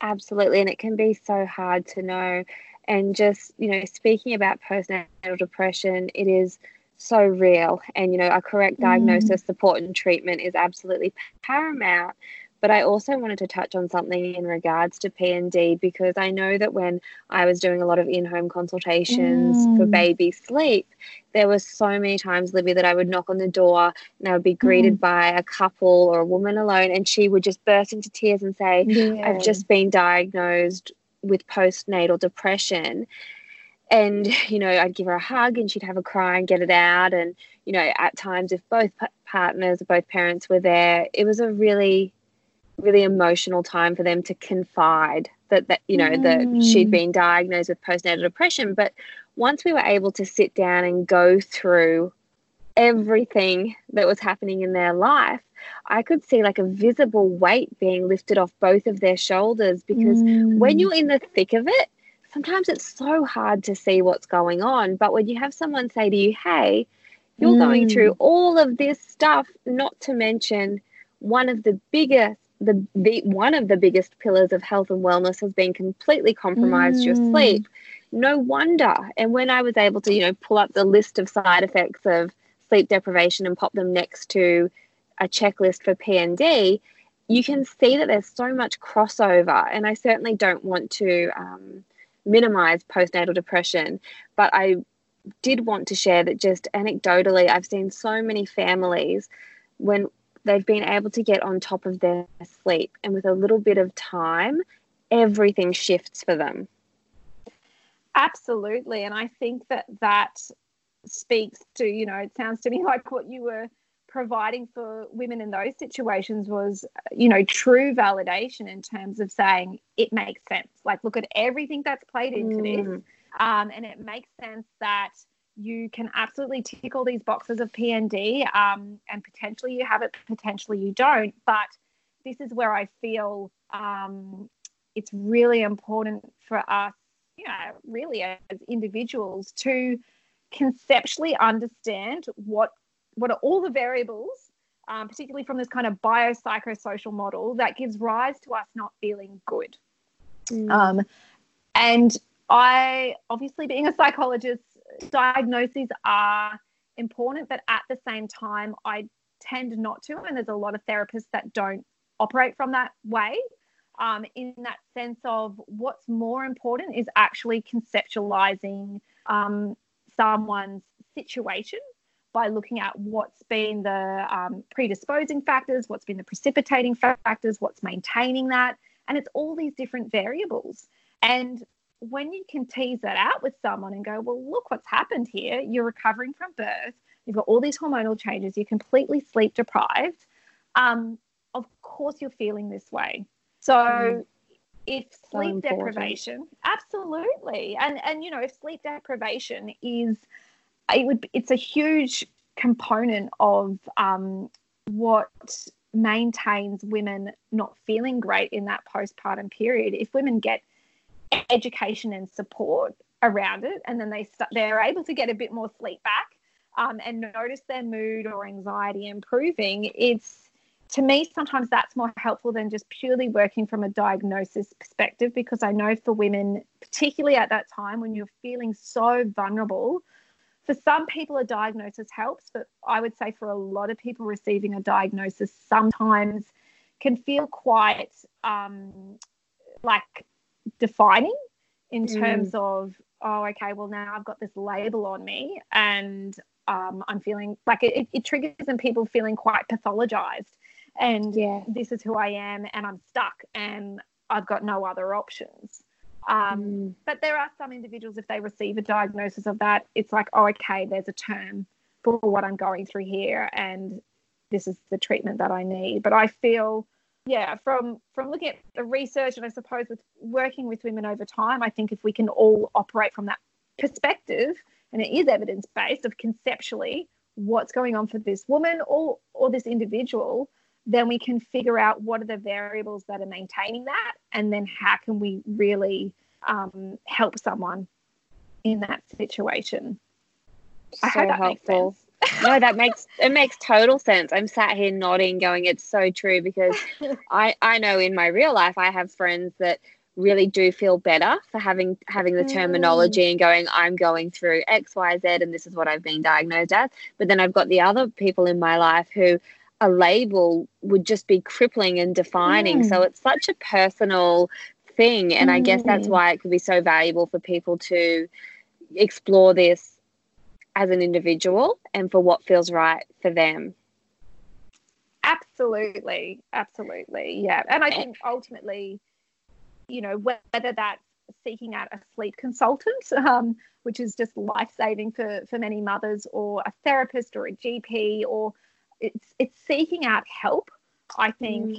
Absolutely. And it can be so hard to know. And just, speaking about postnatal depression, it is so real. And, a correct diagnosis, support and treatment is absolutely paramount. But I also wanted to touch on something in regards to PND, because I know that when I was doing a lot of in-home consultations for baby sleep, there were so many times, Libby, that I would knock on the door and I would be greeted by a couple or a woman alone, and she would just burst into tears and say, I've just been diagnosed with postnatal depression. And, I'd give her a hug and she'd have a cry and get it out. And, at times if both parents were there, it was a really, really emotional time for them to confide that she'd been diagnosed with postnatal depression. But once we were able to sit down and go through everything that was happening in their life, I could see like a visible weight being lifted off both of their shoulders, because when you're in the thick of it, sometimes it's so hard to see what's going on. But when you have someone say to you, hey, you're going through all of this stuff, not to mention one of the biggest pillars of health and wellness has been completely compromised, your sleep. No wonder. And when I was able to, pull up the list of side effects of sleep deprivation and pop them next to a checklist for PND, you can see that there's so much crossover. And I certainly don't want to minimize postnatal depression, but I did want to share that just anecdotally, I've seen so many families when they've been able to get on top of their sleep, and with a little bit of time, everything shifts for them. Absolutely. And I think that speaks to, it sounds to me like what you were providing for women in those situations was, true validation in terms of saying it makes sense. Like, look at everything that's played into this. And it makes sense that you can absolutely tick all these boxes of PND, and potentially you have it, potentially you don't. But this is where I feel it's really important for us, really as individuals, to conceptually understand what are all the variables, particularly from this kind of biopsychosocial model that gives rise to us not feeling good. And I, obviously being a psychologist, diagnoses are important, but at the same time, I tend not to, and there's a lot of therapists that don't operate from that way, in that sense of what's more important is actually conceptualizing someone's situation by looking at what's been the predisposing factors, what's been the precipitating factors, what's maintaining that, and it's all these different variables. And when you can tease that out with someone and go, well, look what's happened here. You're recovering from birth. You've got all these hormonal changes. You're completely sleep deprived. Of course you're feeling this way. So if sleep deprivation, absolutely. And, if sleep deprivation it's a huge component of what maintains women not feeling great in that postpartum period. If women get education and support around it, and then they're able to get a bit more sleep back and notice their mood or anxiety improving, it's, to me, sometimes that's more helpful than just purely working from a diagnosis perspective, because I know for women, particularly at that time when you're feeling so vulnerable, for some people a diagnosis helps, but I would say for a lot of people, receiving a diagnosis sometimes can feel quite like defining in terms of, oh, okay, well now I've got this label on me, and I'm feeling like it triggers in people feeling quite pathologized. And yeah, this is who I am, and I'm stuck, and I've got no other options. But there are some individuals, if they receive a diagnosis of that, it's like, oh, okay, there's a term for what I'm going through here, and this is the treatment that I need. But I feel, yeah, from looking at the research, and I suppose with working with women over time, I think if we can all operate from that perspective, and it is evidence-based of conceptually what's going on for this woman or this individual, then we can figure out what are the variables that are maintaining that, and then how can we really help someone in that situation. So I hope that helpful. Makes sense. No, it makes total sense. I'm sat here nodding going, it's so true, because I know in my real life I have friends that really do feel better for having the terminology and going, I'm going through X, Y, Z, and this is what I've been diagnosed as. But then I've got the other people in my life who a label would just be crippling and defining. So it's such a personal thing, and I guess that's why it could be so valuable for people to explore this as an individual and for what feels right for them. Absolutely, yeah. And I think ultimately, you know, whether that's seeking out a sleep consultant, which is just life-saving for many mothers, or a therapist or a GP, or it's seeking out help, I think,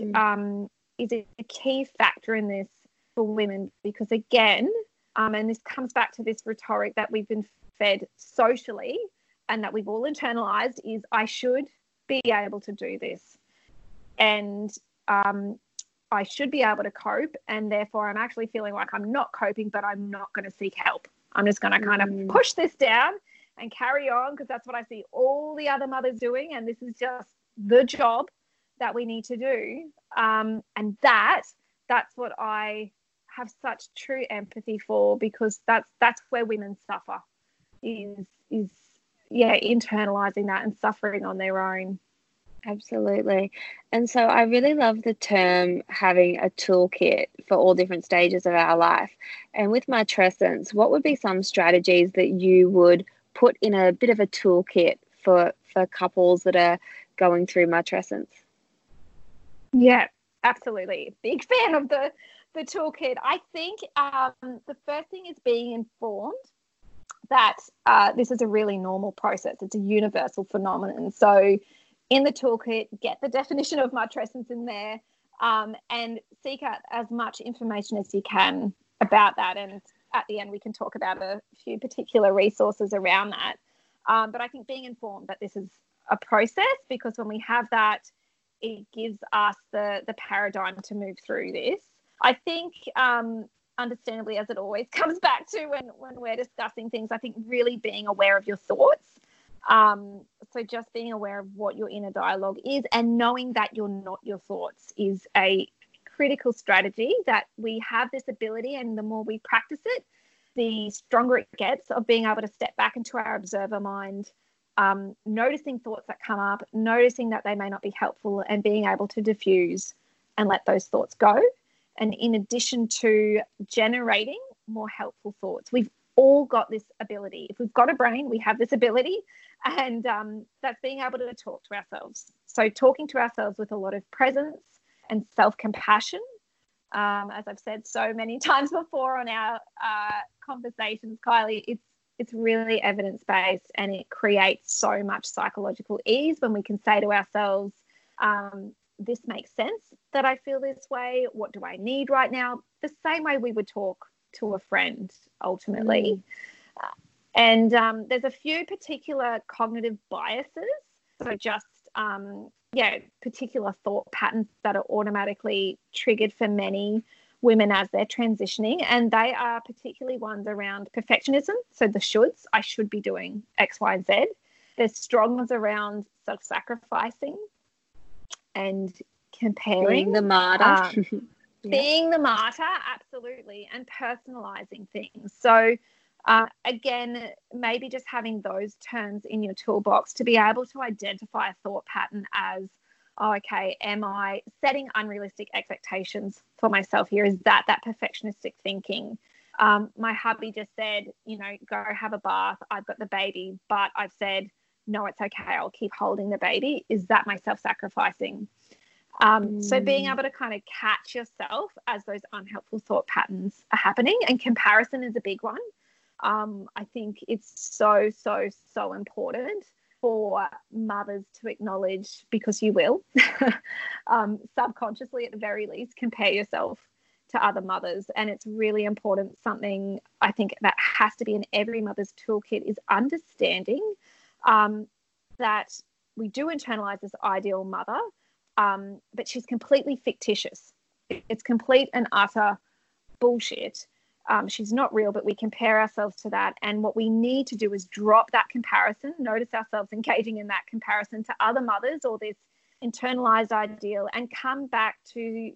is a key factor in this for women, because again, and this comes back to this rhetoric that we've been fed socially and that we've all internalized, is I should be able to do this, and I should be able to cope, and therefore I'm actually feeling like I'm not coping, but I'm not going to seek help. I'm just going to kind of push this down and carry on, because that's what I see all the other mothers doing, and this is just the job that we need to do. And that's what I have such true empathy for, because that's where women suffer, is yeah, internalizing that and suffering on their own. Absolutely. And so I really love the term having a toolkit for all different stages of our life. And with matrescence, what would be some strategies that you would put in a bit of a toolkit for couples that are going through matrescence? Yeah, absolutely. Big fan of the toolkit. I think the first thing is being informed that this is a really normal process. It's a universal phenomenon. So in the toolkit, get the definition of matrescence in there, and seek out as much information as you can about that. And at the end, we can talk about a few particular resources around that. But I think being informed that this is a process, because when we have that, it gives us the paradigm to move through this. I think, understandably, as it always comes back to when we're discussing things, I think really being aware of your thoughts. So just being aware of what your inner dialogue is, and knowing that you're not your thoughts, is a critical strategy, that we have this ability, and the more we practice it, the stronger it gets, of being able to step back into our observer mind, noticing thoughts that come up, noticing that they may not be helpful, and being able to diffuse and let those thoughts go. And in addition to generating more helpful thoughts, we've all got this ability. If we've got a brain, we have this ability, and that's being able to talk to ourselves. So talking to ourselves with a lot of presence and self-compassion, as I've said so many times before on our conversations, Kylie, it's really evidence-based, and it creates so much psychological ease when we can say to ourselves, this makes sense that I feel this way. What do I need right now? The same way we would talk to a friend, ultimately. And there's a few particular cognitive biases. So just particular thought patterns that are automatically triggered for many women as they're transitioning, and they are particularly ones around perfectionism, so the shoulds, I should be doing X, Y, and Z. There's strong ones around self-sacrificing and comparing. Being the martyr. Being the martyr, absolutely, and personalising things. So, again, maybe just having those terms in your toolbox to be able to identify a thought pattern as, oh, okay, am I setting unrealistic expectations for myself here? Is that perfectionistic thinking? My hubby just said, go have a bath. I've got the baby, but I've said, no, it's okay. I'll keep holding the baby. Is that myself sacrificing? So being able to kind of catch yourself as those unhelpful thought patterns are happening, and comparison is a big one. I think it's so important for mothers to acknowledge, because you will subconsciously at the very least compare yourself to other mothers. And it's really important. Something I think that has to be in every mother's toolkit is understanding that we do internalize this ideal mother, but she's completely fictitious. It's complete and utter bullshit. She's not real, but we compare ourselves to that. And what we need to do is drop that comparison, notice ourselves engaging in that comparison to other mothers or this internalized ideal, and come back to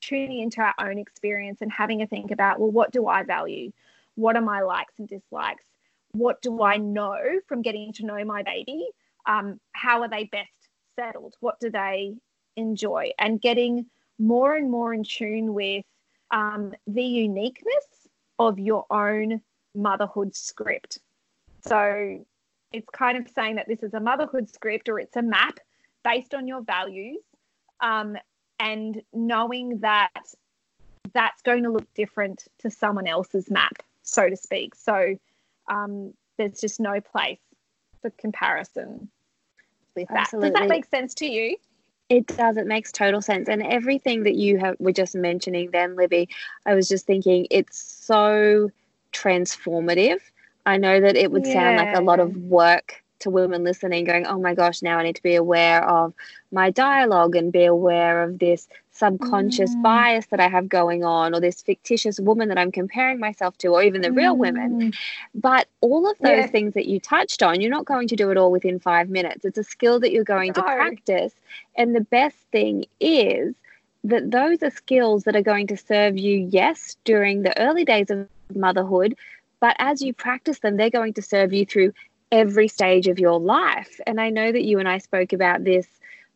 tuning into our own experience and having a think about, well, what do I value? What are my likes and dislikes? What do I know from getting to know my baby? How are they best settled? What do they enjoy? And getting more and more in tune with the uniqueness of your own motherhood script. So it's kind of saying that this is a motherhood script, or it's a map based on your values, and knowing that that's going to look different to someone else's map, so to speak. So there's just no place for comparison with that. Absolutely. Does that make sense to you? It does. It makes total sense. And everything that you were just mentioning then, Libby, I was just thinking it's so transformative. I know that it would sound like a lot of work to women listening, going, oh my gosh, now I need to be aware of my dialogue and be aware of this subconscious bias that I have going on, or this fictitious woman that I'm comparing myself to, or even the real women. But all of those things that you touched on, you're not going to do it all within 5 minutes. It's a skill that you're going to practice. And the best thing is that those are skills that are going to serve you, yes, during the early days of motherhood, but as you practice them, they're going to serve you through every stage of your life. And I know that you and I spoke about this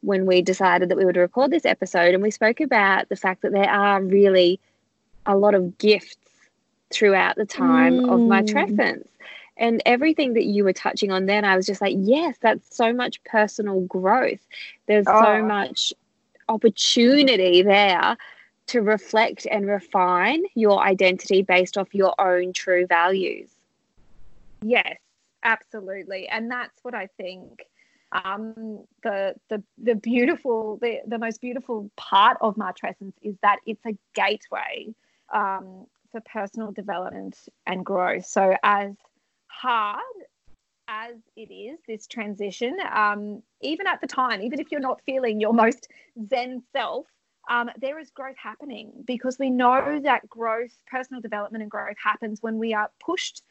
when we decided that we would record this episode, and we spoke about the fact that there are really a lot of gifts throughout the time of matrescence. And everything that you were touching on then, I was just like, yes, that's so much personal growth. There's so much opportunity there to reflect and refine your identity based off your own true values. Yes. Absolutely. And that's what I think the most beautiful part of matrescence is, that it's a gateway for personal development and growth. So as hard as it is, this transition, even at the time, even if you're not feeling your most zen self, there is growth happening, because we know that growth, personal development and growth happens when we are pushed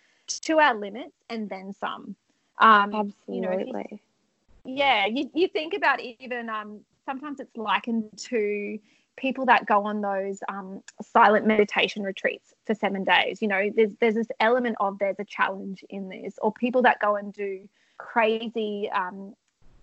to our limits and then some. Absolutely. You think about even sometimes it's likened to people that go on those silent meditation retreats for 7 days. There's this element of there's a challenge in this, or people that go and do crazy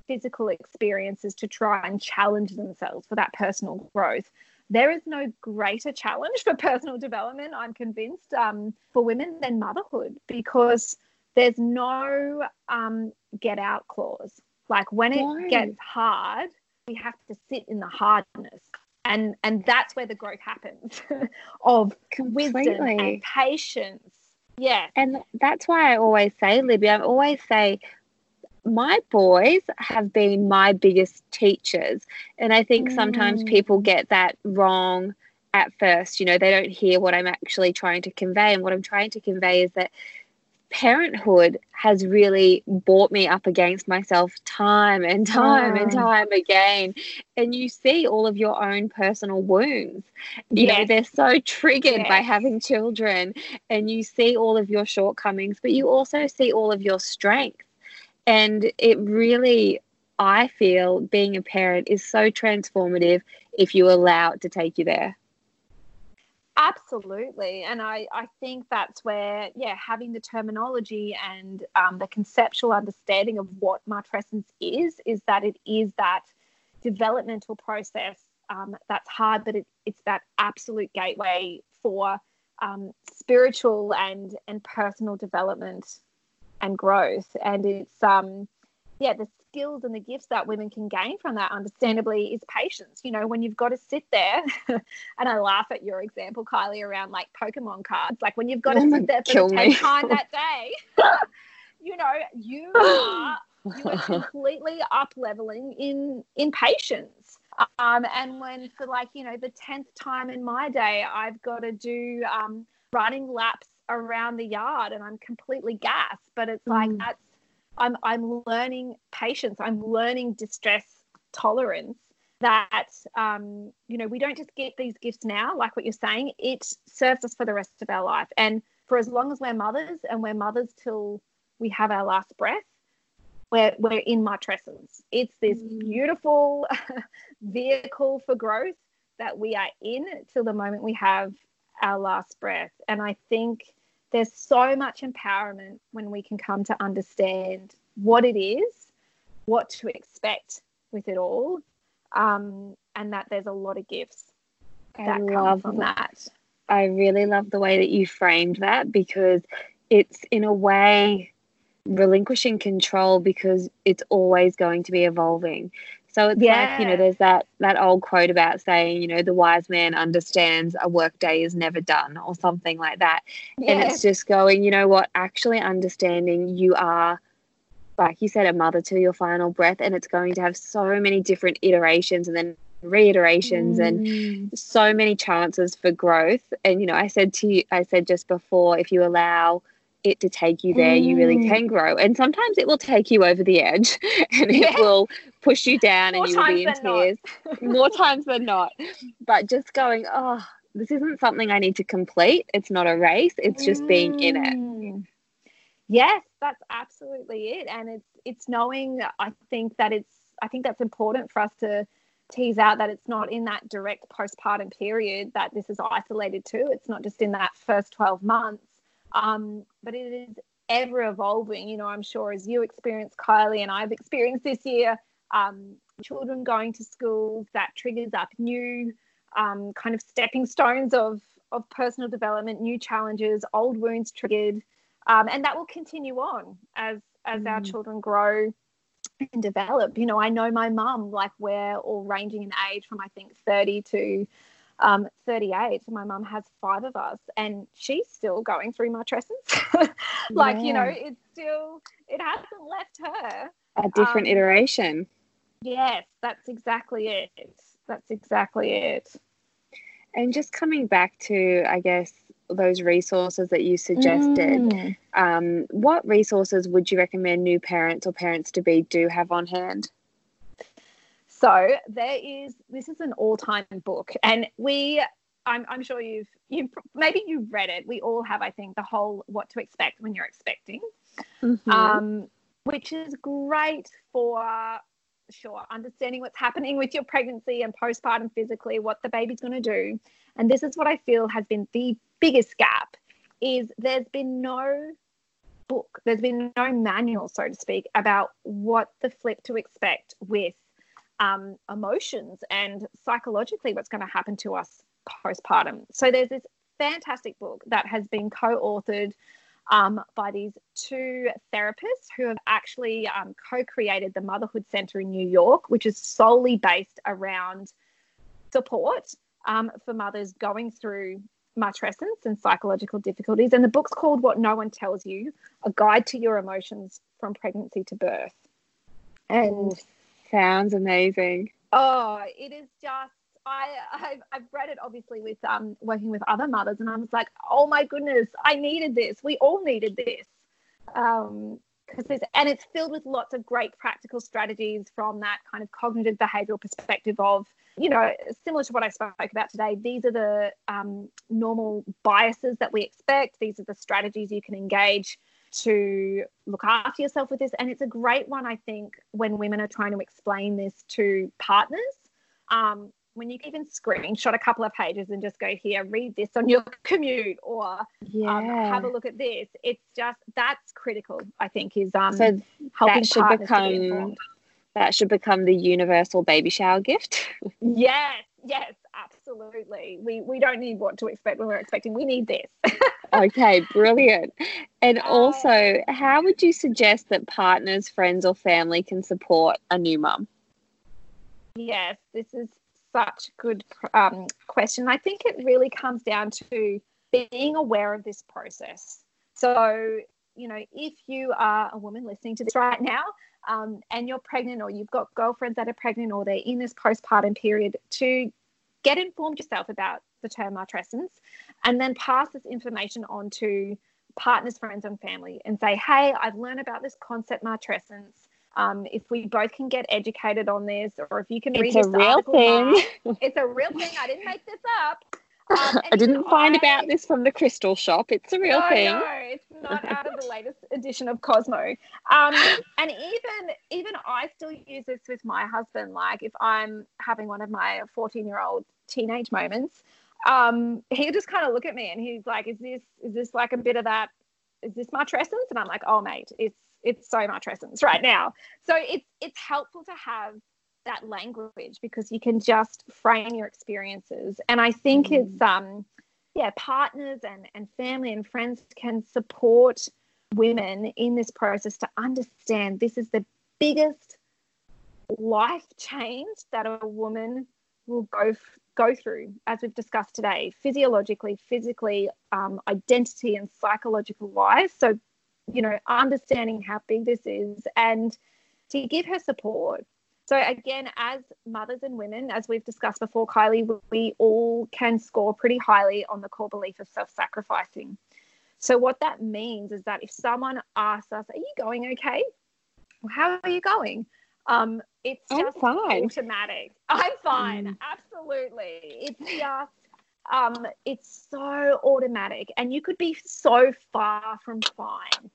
physical experiences to try and challenge themselves for that personal growth. There is no greater challenge for personal development, I'm convinced, for women than motherhood, because there's no get out clause. Like when it gets hard, we have to sit in the hardness. And that's where the growth happens of wisdom and patience. Yeah. And that's why I always say, Libby, my boys have been my biggest teachers. And I think sometimes people get that wrong at first. They don't hear what I'm actually trying to convey. And what I'm trying to convey is that parenthood has really brought me up against myself time and time again. And you see all of your own personal wounds. You know, they're so triggered by having children, and you see all of your shortcomings, but you also see all of your strengths. And it really, I feel, being a parent is so transformative if you allow it to take you there. Absolutely. And I think that's where, having the terminology and the conceptual understanding of what matrescence is that it is that developmental process that's hard, but it's that absolute gateway for spiritual and personal development and growth. And it's, the skills and the gifts that women can gain from that, understandably, is patience. You know, when you've got to sit there, and I laugh at your example, Kylie, around like Pokemon cards, like when you've got to sit there for the 10th time that day, you know, you are completely up-leveling in patience. And when for like, you know, the 10th time in my day, I've got to do running laps around the yard and I'm completely gassed, but it's like that's, I'm learning patience. I'm learning distress tolerance that, you know, we don't just get these gifts now, like what you're saying, it serves us for the rest of our life. And for as long as we're mothers, and we're mothers till we have our last breath, we're in matrescence. It's this beautiful vehicle for growth that we are in till the moment we have our last breath. And I think there's so much empowerment when we can come to understand what it is, what to expect with it all, and that there's a lot of gifts that come from that. I really love the way that you framed that, because it's in a way relinquishing control, because it's always going to be evolving. So it's like, you know, there's that old quote about saying, you know, the wise man understands a work day is never done or something like that. Yeah. And it's just going, you know what, actually understanding you are, like you said, a mother to your final breath, and it's going to have so many different iterations and then reiterations and so many chances for growth. And, you know, I said just before, if you allow it to take you there, you really can grow. And sometimes it will take you over the edge and it will push you down and you'll be in tears more times than not. But just going, oh, this isn't something I need to complete. It's not a race. It's just being in it. Yes, that's absolutely it. And it's knowing, I think that's important for us to tease out that it's not in that direct postpartum period that this is isolated to. It's not just in that first 12 months. But it is ever evolving. You know, I'm sure as you experience, Kylie, and I've experienced this year, children going to schools, that triggers up new kind of stepping stones of personal development, new challenges, old wounds triggered, and that will continue on as our children grow and develop. You know, I know my mum, like we're all ranging in age from I think 30 to 38. My mum has 5 of us, and she's still going through matrescence. Like, you know, it's still, it hasn't left her. A different iteration. Yes, that's exactly it. That's exactly it. And just coming back to, I guess, those resources that you suggested, what resources would you recommend new parents or parents-to-be do have on hand? So this is an all-time book, and I'm sure you've maybe you've read it. We all have, I think, the whole What to Expect When You're Expecting, which is great for, sure, understanding what's happening with your pregnancy and postpartum physically, what the baby's going to do. And this is what I feel has been the biggest gap, is there's been no book, there's been no manual, so to speak, about what the flip to expect with emotions and psychologically what's going to happen to us postpartum. So there's this fantastic book that has been co-authored by these 2 therapists who have actually co-created the Motherhood Center in New York, which is solely based around support for mothers going through matrescence and psychological difficulties. And the book's called What No One Tells You, A Guide to Your Emotions from Pregnancy to Birth. And sounds amazing. Oh, it is just, I've read it obviously with working with other mothers, and I was like, oh my goodness, I needed this. We all needed this. And it's filled with lots of great practical strategies from that kind of cognitive behavioural perspective of, you know, similar to what I spoke about today, these are the normal biases that we expect. These are the strategies you can engage to look after yourself with this. And it's a great one, I think, when women are trying to explain this to partners. When you can even screenshot a couple of pages and just go, here, read this on your commute, or have a look at this. It's just, that's critical, I think, is so helping partners to be informed. That should become the universal baby shower gift. Yes, absolutely. We don't need what to expect when we're expecting. We need this. Okay, brilliant. And also, how would you suggest that partners, friends or family can support a new mum? Yes, this is such a good question. I think it really comes down to being aware of this process. So, you know, if you are a woman listening to this right now and you're pregnant, or you've got girlfriends that are pregnant, or they're in this postpartum period, to get informed yourself about the term matrescence, and then pass this information on to partners, friends and family and say, hey, I've learned about this concept, matrescence. If we both can get educated on this, or if you can read this article, it's a real thing. I didn't make this up. I didn't find about this from the crystal shop. It's a real thing. No, it's not out of the latest edition of Cosmo. And even I still use this with my husband. Like, if I'm having one of my 14-year-old teenage moments, he'll just kind of look at me and he's like, is this like a bit of that? Is this matrescence? And I'm like, oh, mate, it's so matrescence right now. So it's helpful to have that language, because you can just frame your experiences. And I think it's, partners and family and friends can support women in this process to understand this is the biggest life change that a woman will go through, as we've discussed today, physiologically, physically, identity and psychological wise. So, you know, understanding how big this is and to give her support. So again, as mothers and women, as we've discussed before, Kylie, we all can score pretty highly on the core belief of self-sacrificing. So what that means is that if someone asks us, are you going okay? Well, how are you going? It's just automatic. I'm fine. Absolutely. It's just, it's so automatic, and you could be so far from fine.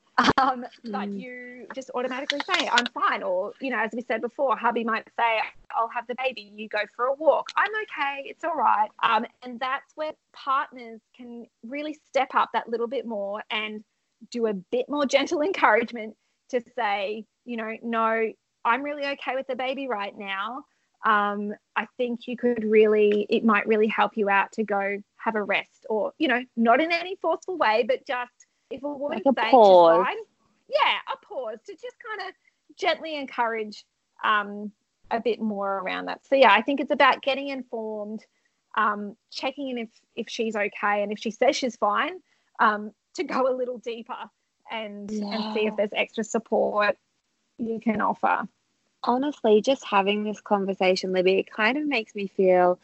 But you just automatically say, I'm fine. Or, you know, as we said before, hubby might say, I'll have the baby, you go for a walk. I'm okay, it's all right. And that's where partners can really step up that little bit more and do a bit more gentle encouragement to say, you know, no, I'm really okay with the baby right now. I think it might really help you out to go have a rest, or, you know, not in any forceful way, but just, if a woman is saying she's fine, a pause to just kind of gently encourage a bit more around that. So, I think it's about getting informed, checking in if she's okay, and if she says she's fine, to go a little deeper and see if there's extra support you can offer. Honestly, just having this conversation, Libby, it kind of makes me feel,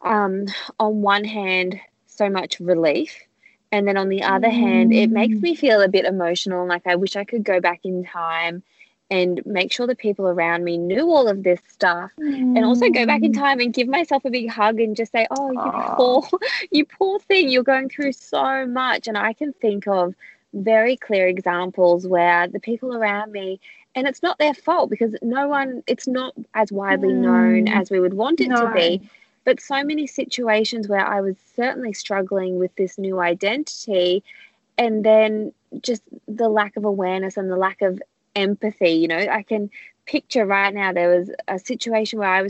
on one hand, so much relief. And then on the other hand, it makes me feel a bit emotional. Like, I wish I could go back in time and make sure the people around me knew all of this stuff, and also go back in time and give myself a big hug and just say, you poor thing, you're going through so much. And I can think of very clear examples where the people around me, and it's not their fault, because it's not as widely known as we would want it to be. But so many situations where I was certainly struggling with this new identity, and then just the lack of awareness and the lack of empathy. You know, I can picture right now, there was a situation where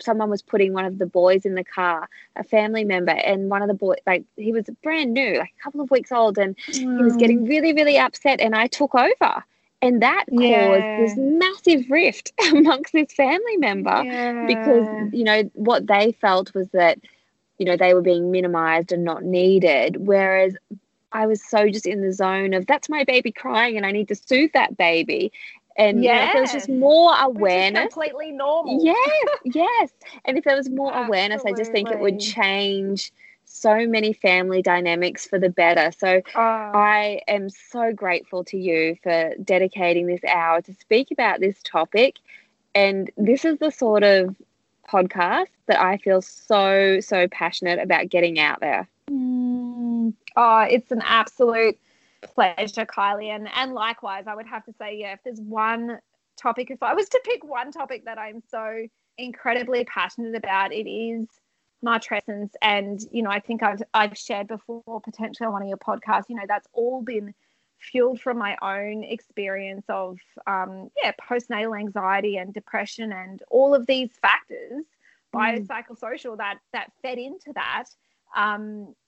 someone was putting one of the boys in the car, a family member, and one of the boys, like, he was brand new, like a couple of weeks old, and he was getting really, really upset, and I took over. And that caused this massive rift amongst this family member, because, you know, what they felt was that, you know, they were being minimized and not needed, whereas I was so just in the zone of, that's my baby crying and I need to soothe that baby. And if there was just more awareness. Which is completely normal. Yes, yes. And if there was more awareness, I just think it would change so many family dynamics for the better. So I am so grateful to you for dedicating this hour to speak about this topic. And this is the sort of podcast that I feel so, so passionate about getting out there. It's an absolute pleasure, Kylie. And likewise, I would have to say, yeah, if there's one topic, if I was to pick one topic that I'm so incredibly passionate about, it is matrescence. And, you know, I think I've shared before, potentially on one of your podcasts, you know, that's all been fueled from my own experience of, postnatal anxiety and depression and all of these factors, biopsychosocial, that fed into that.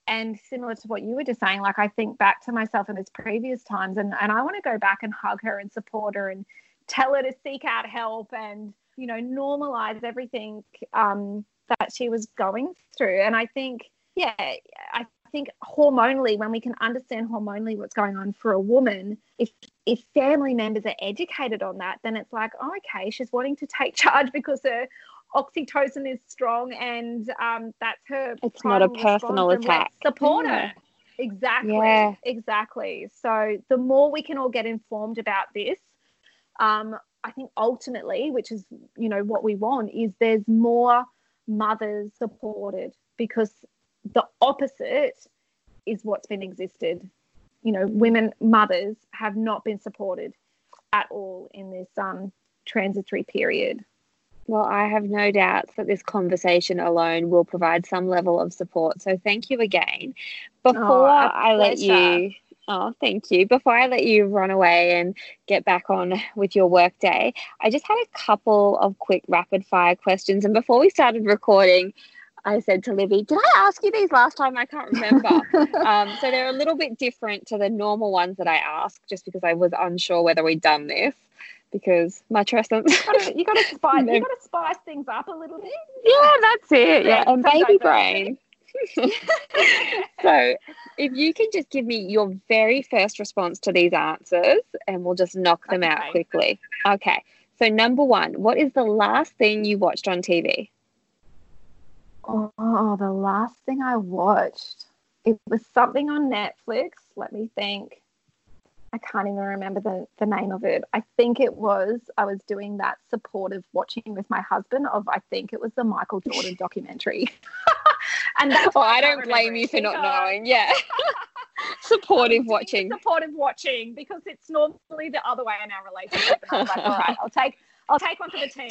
And similar to what you were just saying, like, I think back to myself in those previous times and I want to go back and hug her and support her and tell her to seek out help and, you know, normalize everything that she was going through. And I think, I think hormonally, when we can understand hormonally what's going on for a woman, if family members are educated on that, then it's like, oh, okay, she's wanting to take charge because her oxytocin is strong and that's her. It's not a personal attack. Support her. Exactly. Yeah. Exactly. So the more we can all get informed about this, I think ultimately, which is, you know, what we want, is there's more mothers supported, because the opposite is what's been existed. You know, women, mothers have not been supported at all in this transitory period. Well, I have no doubts that this conversation alone will provide some level of support. So thank you again. Before I let you run away and get back on with your work day, I just had a couple of quick rapid fire questions. And before we started recording, I said to Libby, did I ask you these last time? I can't remember. So they're a little bit different to the normal ones that I ask, just because I was unsure whether we'd done this, because matrescence. You got to spice things up a little bit. Yeah, that's it. Yeah, and baby brain. So if you can just give me your very first response to these answers and we'll just knock them out quickly. Okay. So number one, what is the last thing you watched on TV? Oh, the last thing I watched, it was something on Netflix. Let me think. I can't even remember the name of it. I think it was, I was doing that supportive watching with my husband of, I think it was the Michael Jordan documentary. And that's I don't blame you for not knowing. Yeah. Supportive watching, because it's normally the other way in our relationship. And I was like, all right, I'll take one for the team.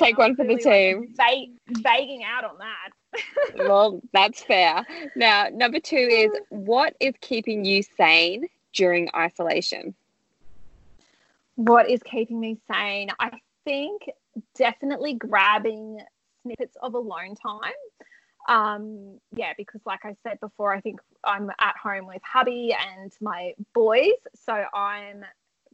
Vaguing out on that. Well, that's fair. Now, number two is, what is keeping you sane during isolation? What is keeping me sane? I think definitely grabbing snippets of alone time. Because like I said before, I think I'm at home with hubby and my boys. So I'm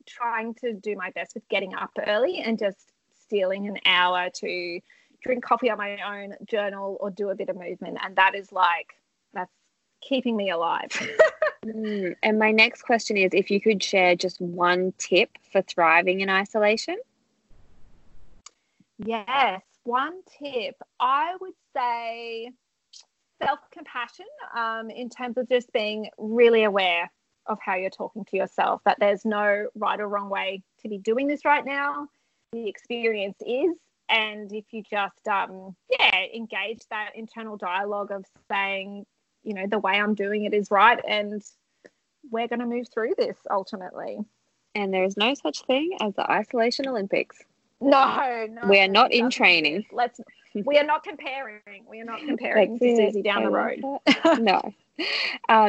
trying to do my best with getting up early and just stealing an hour to drink coffee on my own, journal, or do a bit of movement. And that is that's keeping me alive. And my next question is, if you could share just one tip for thriving in isolation. Yes, one tip. I would say self-compassion, in terms of just being really aware of how you're talking to yourself, that there's no right or wrong way to be doing this right now. The experience is, and if you just engage that internal dialogue of saying, you know, the way I'm doing it is right and we're going to move through this ultimately. And there is no such thing as the isolation Olympics. No. We are not in training. We are not comparing. We are not comparing to Susie down the road. No.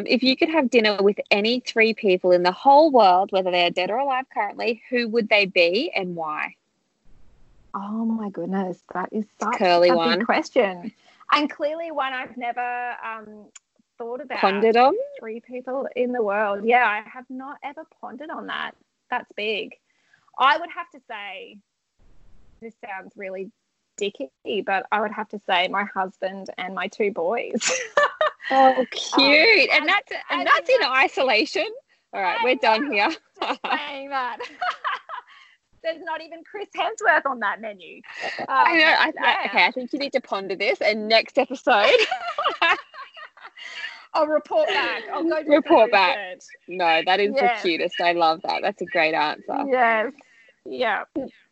If you could have dinner with any three people in the whole world, whether they are dead or alive currently, who would they be and why? Oh, my goodness. That is such a big question. And clearly one I've never thought about. Pondered on? Three people in the world. Yeah, I have not ever pondered on that. That's big. I would have to say, this sounds really dicky, but I would have to say my husband and my two boys. Oh, cute. And that's in isolation. All right, we're done here. Just saying that. There's not even Chris Hemsworth on that menu. I know. I think you need to ponder this. And next episode. I'll report back. I'll go do report back. Research. No, that is the cutest. I love that. That's a great answer. Yes. Yeah.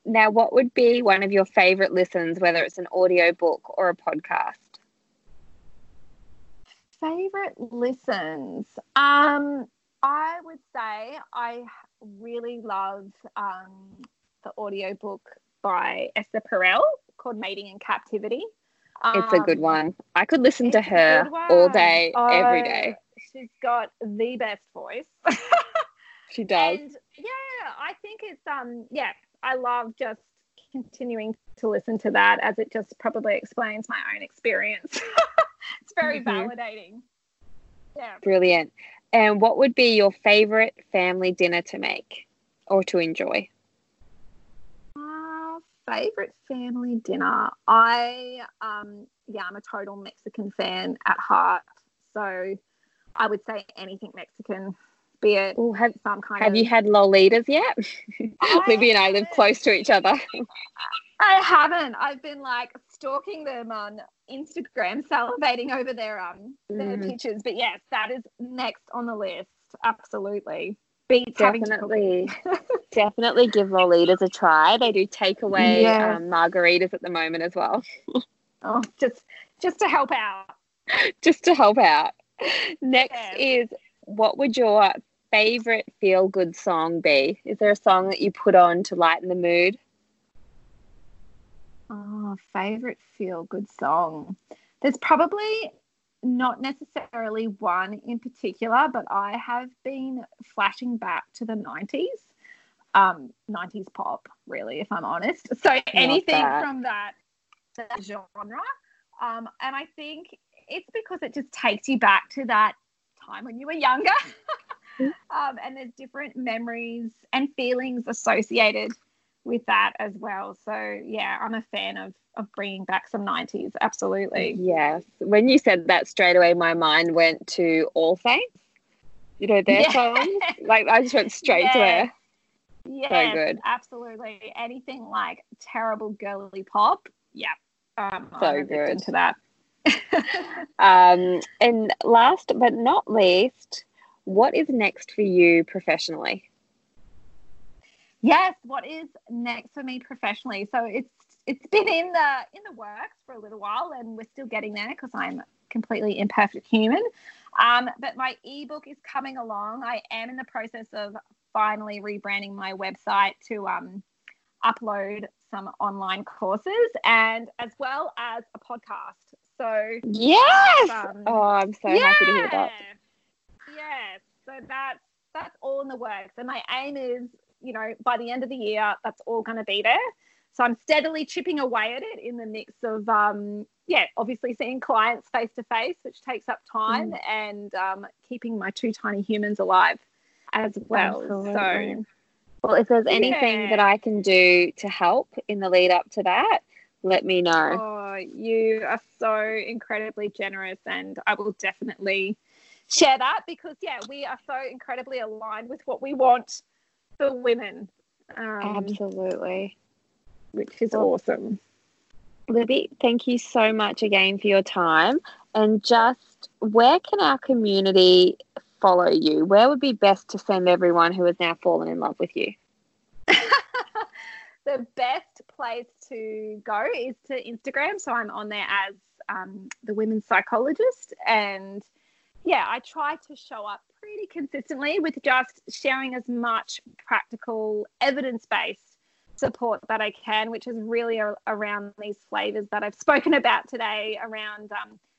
Now, what would be one of your favourite listens, whether it's an audio book or a podcast? Favourite listens? I would say I really love the audiobook by Esther Perel called Mating in Captivity. It's a good one. I could listen to her all day, every day. She's got the best voice. She does. And, yeah, I think it's, I love just continuing to listen to that as it just probably explains my own experience. It's very validating. Yeah. Brilliant. And what would be your favourite family dinner to make or to enjoy? Favourite family dinner? I'm a total Mexican fan at heart. So I would say anything Mexican, be it some kind of... Have you had Lolitas yet? Libby and I live close to each other. I haven't. I've been, stalking them on Instagram, salivating over their pictures. But, yes, that is next on the list. Absolutely. Definitely give Lolitas a try. They do takeaway margaritas at the moment as well. Oh, just to help out. Just to help out. Next is, what would your favourite feel-good song be? Is there a song that you put on to lighten the mood? Oh, favourite feel-good song. There's probably... not necessarily one in particular, but I have been flashing back to the 90s pop, really, if I'm honest. So anything from that genre. And I think it's because it just takes you back to that time when you were younger. And there's different memories and feelings associated with that as well. So I'm a fan of bringing back some 90s. Absolutely. Yes, when you said that, straight away my mind went to All Saints, their songs. I just went straight to there. Yeah, so good. Absolutely, anything like terrible girly pop. So good into that. And last but not least, what is next for you professionally? Yes, what is next for me professionally? So it's been in the works for a little while, and we're still getting there because I'm a completely imperfect human. But my ebook is coming along. I am in the process of finally rebranding my website to upload some online courses, and as well as a podcast. So yes, I'm so happy to hear that. Yes, so that's all in the works, and my aim is, by the end of the year, that's all going to be there. So I'm steadily chipping away at it in the mix of, obviously seeing clients face-to-face, which takes up time, and keeping my two tiny humans alive as well. Absolutely. So, well, if there's anything that I can do to help in the lead up to that, let me know. Oh, you are so incredibly generous, and I will definitely share that because, we are so incredibly aligned with what we want for women. Absolutely. Which is awesome. Libby, thank you so much again for your time. And just where can our community follow you? Where would be best to send everyone who has now fallen in love with you? The best place to go is to Instagram. So I'm on there as the Women's Psychologist. And I try to show up pretty consistently with just sharing as much practical, evidence-based support that I can, which is really around these flavours that I've spoken about today, around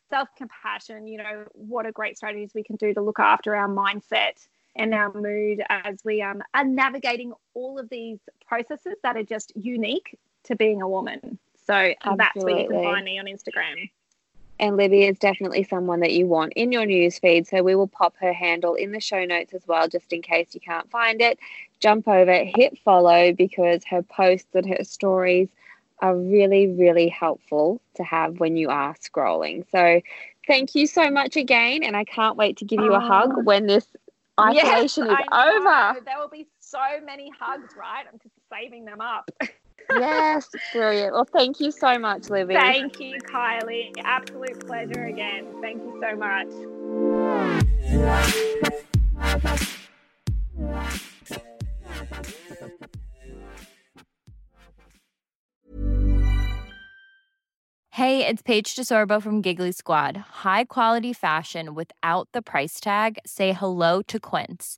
self-compassion, what are great strategies we can do to look after our mindset and our mood as we are navigating all of these processes that are just unique to being a woman. So that's where you can find me on Instagram. And Libby is definitely someone that you want in your newsfeed, so we will pop her handle in the show notes as well, just in case you can't find it. Jump over, hit follow, because her posts and her stories are really, really helpful to have when you are scrolling. So thank you so much again, and I can't wait to give you a hug when this isolation is over. There will be so many hugs, right? I'm just saving them up. Yes, brilliant. Well, thank you so much, Libby. Thank you, Kylie. Absolute pleasure again. Thank you so much. Hey, it's Paige DeSorbo from Giggly Squad. High quality fashion without the price tag. Say hello to Quince.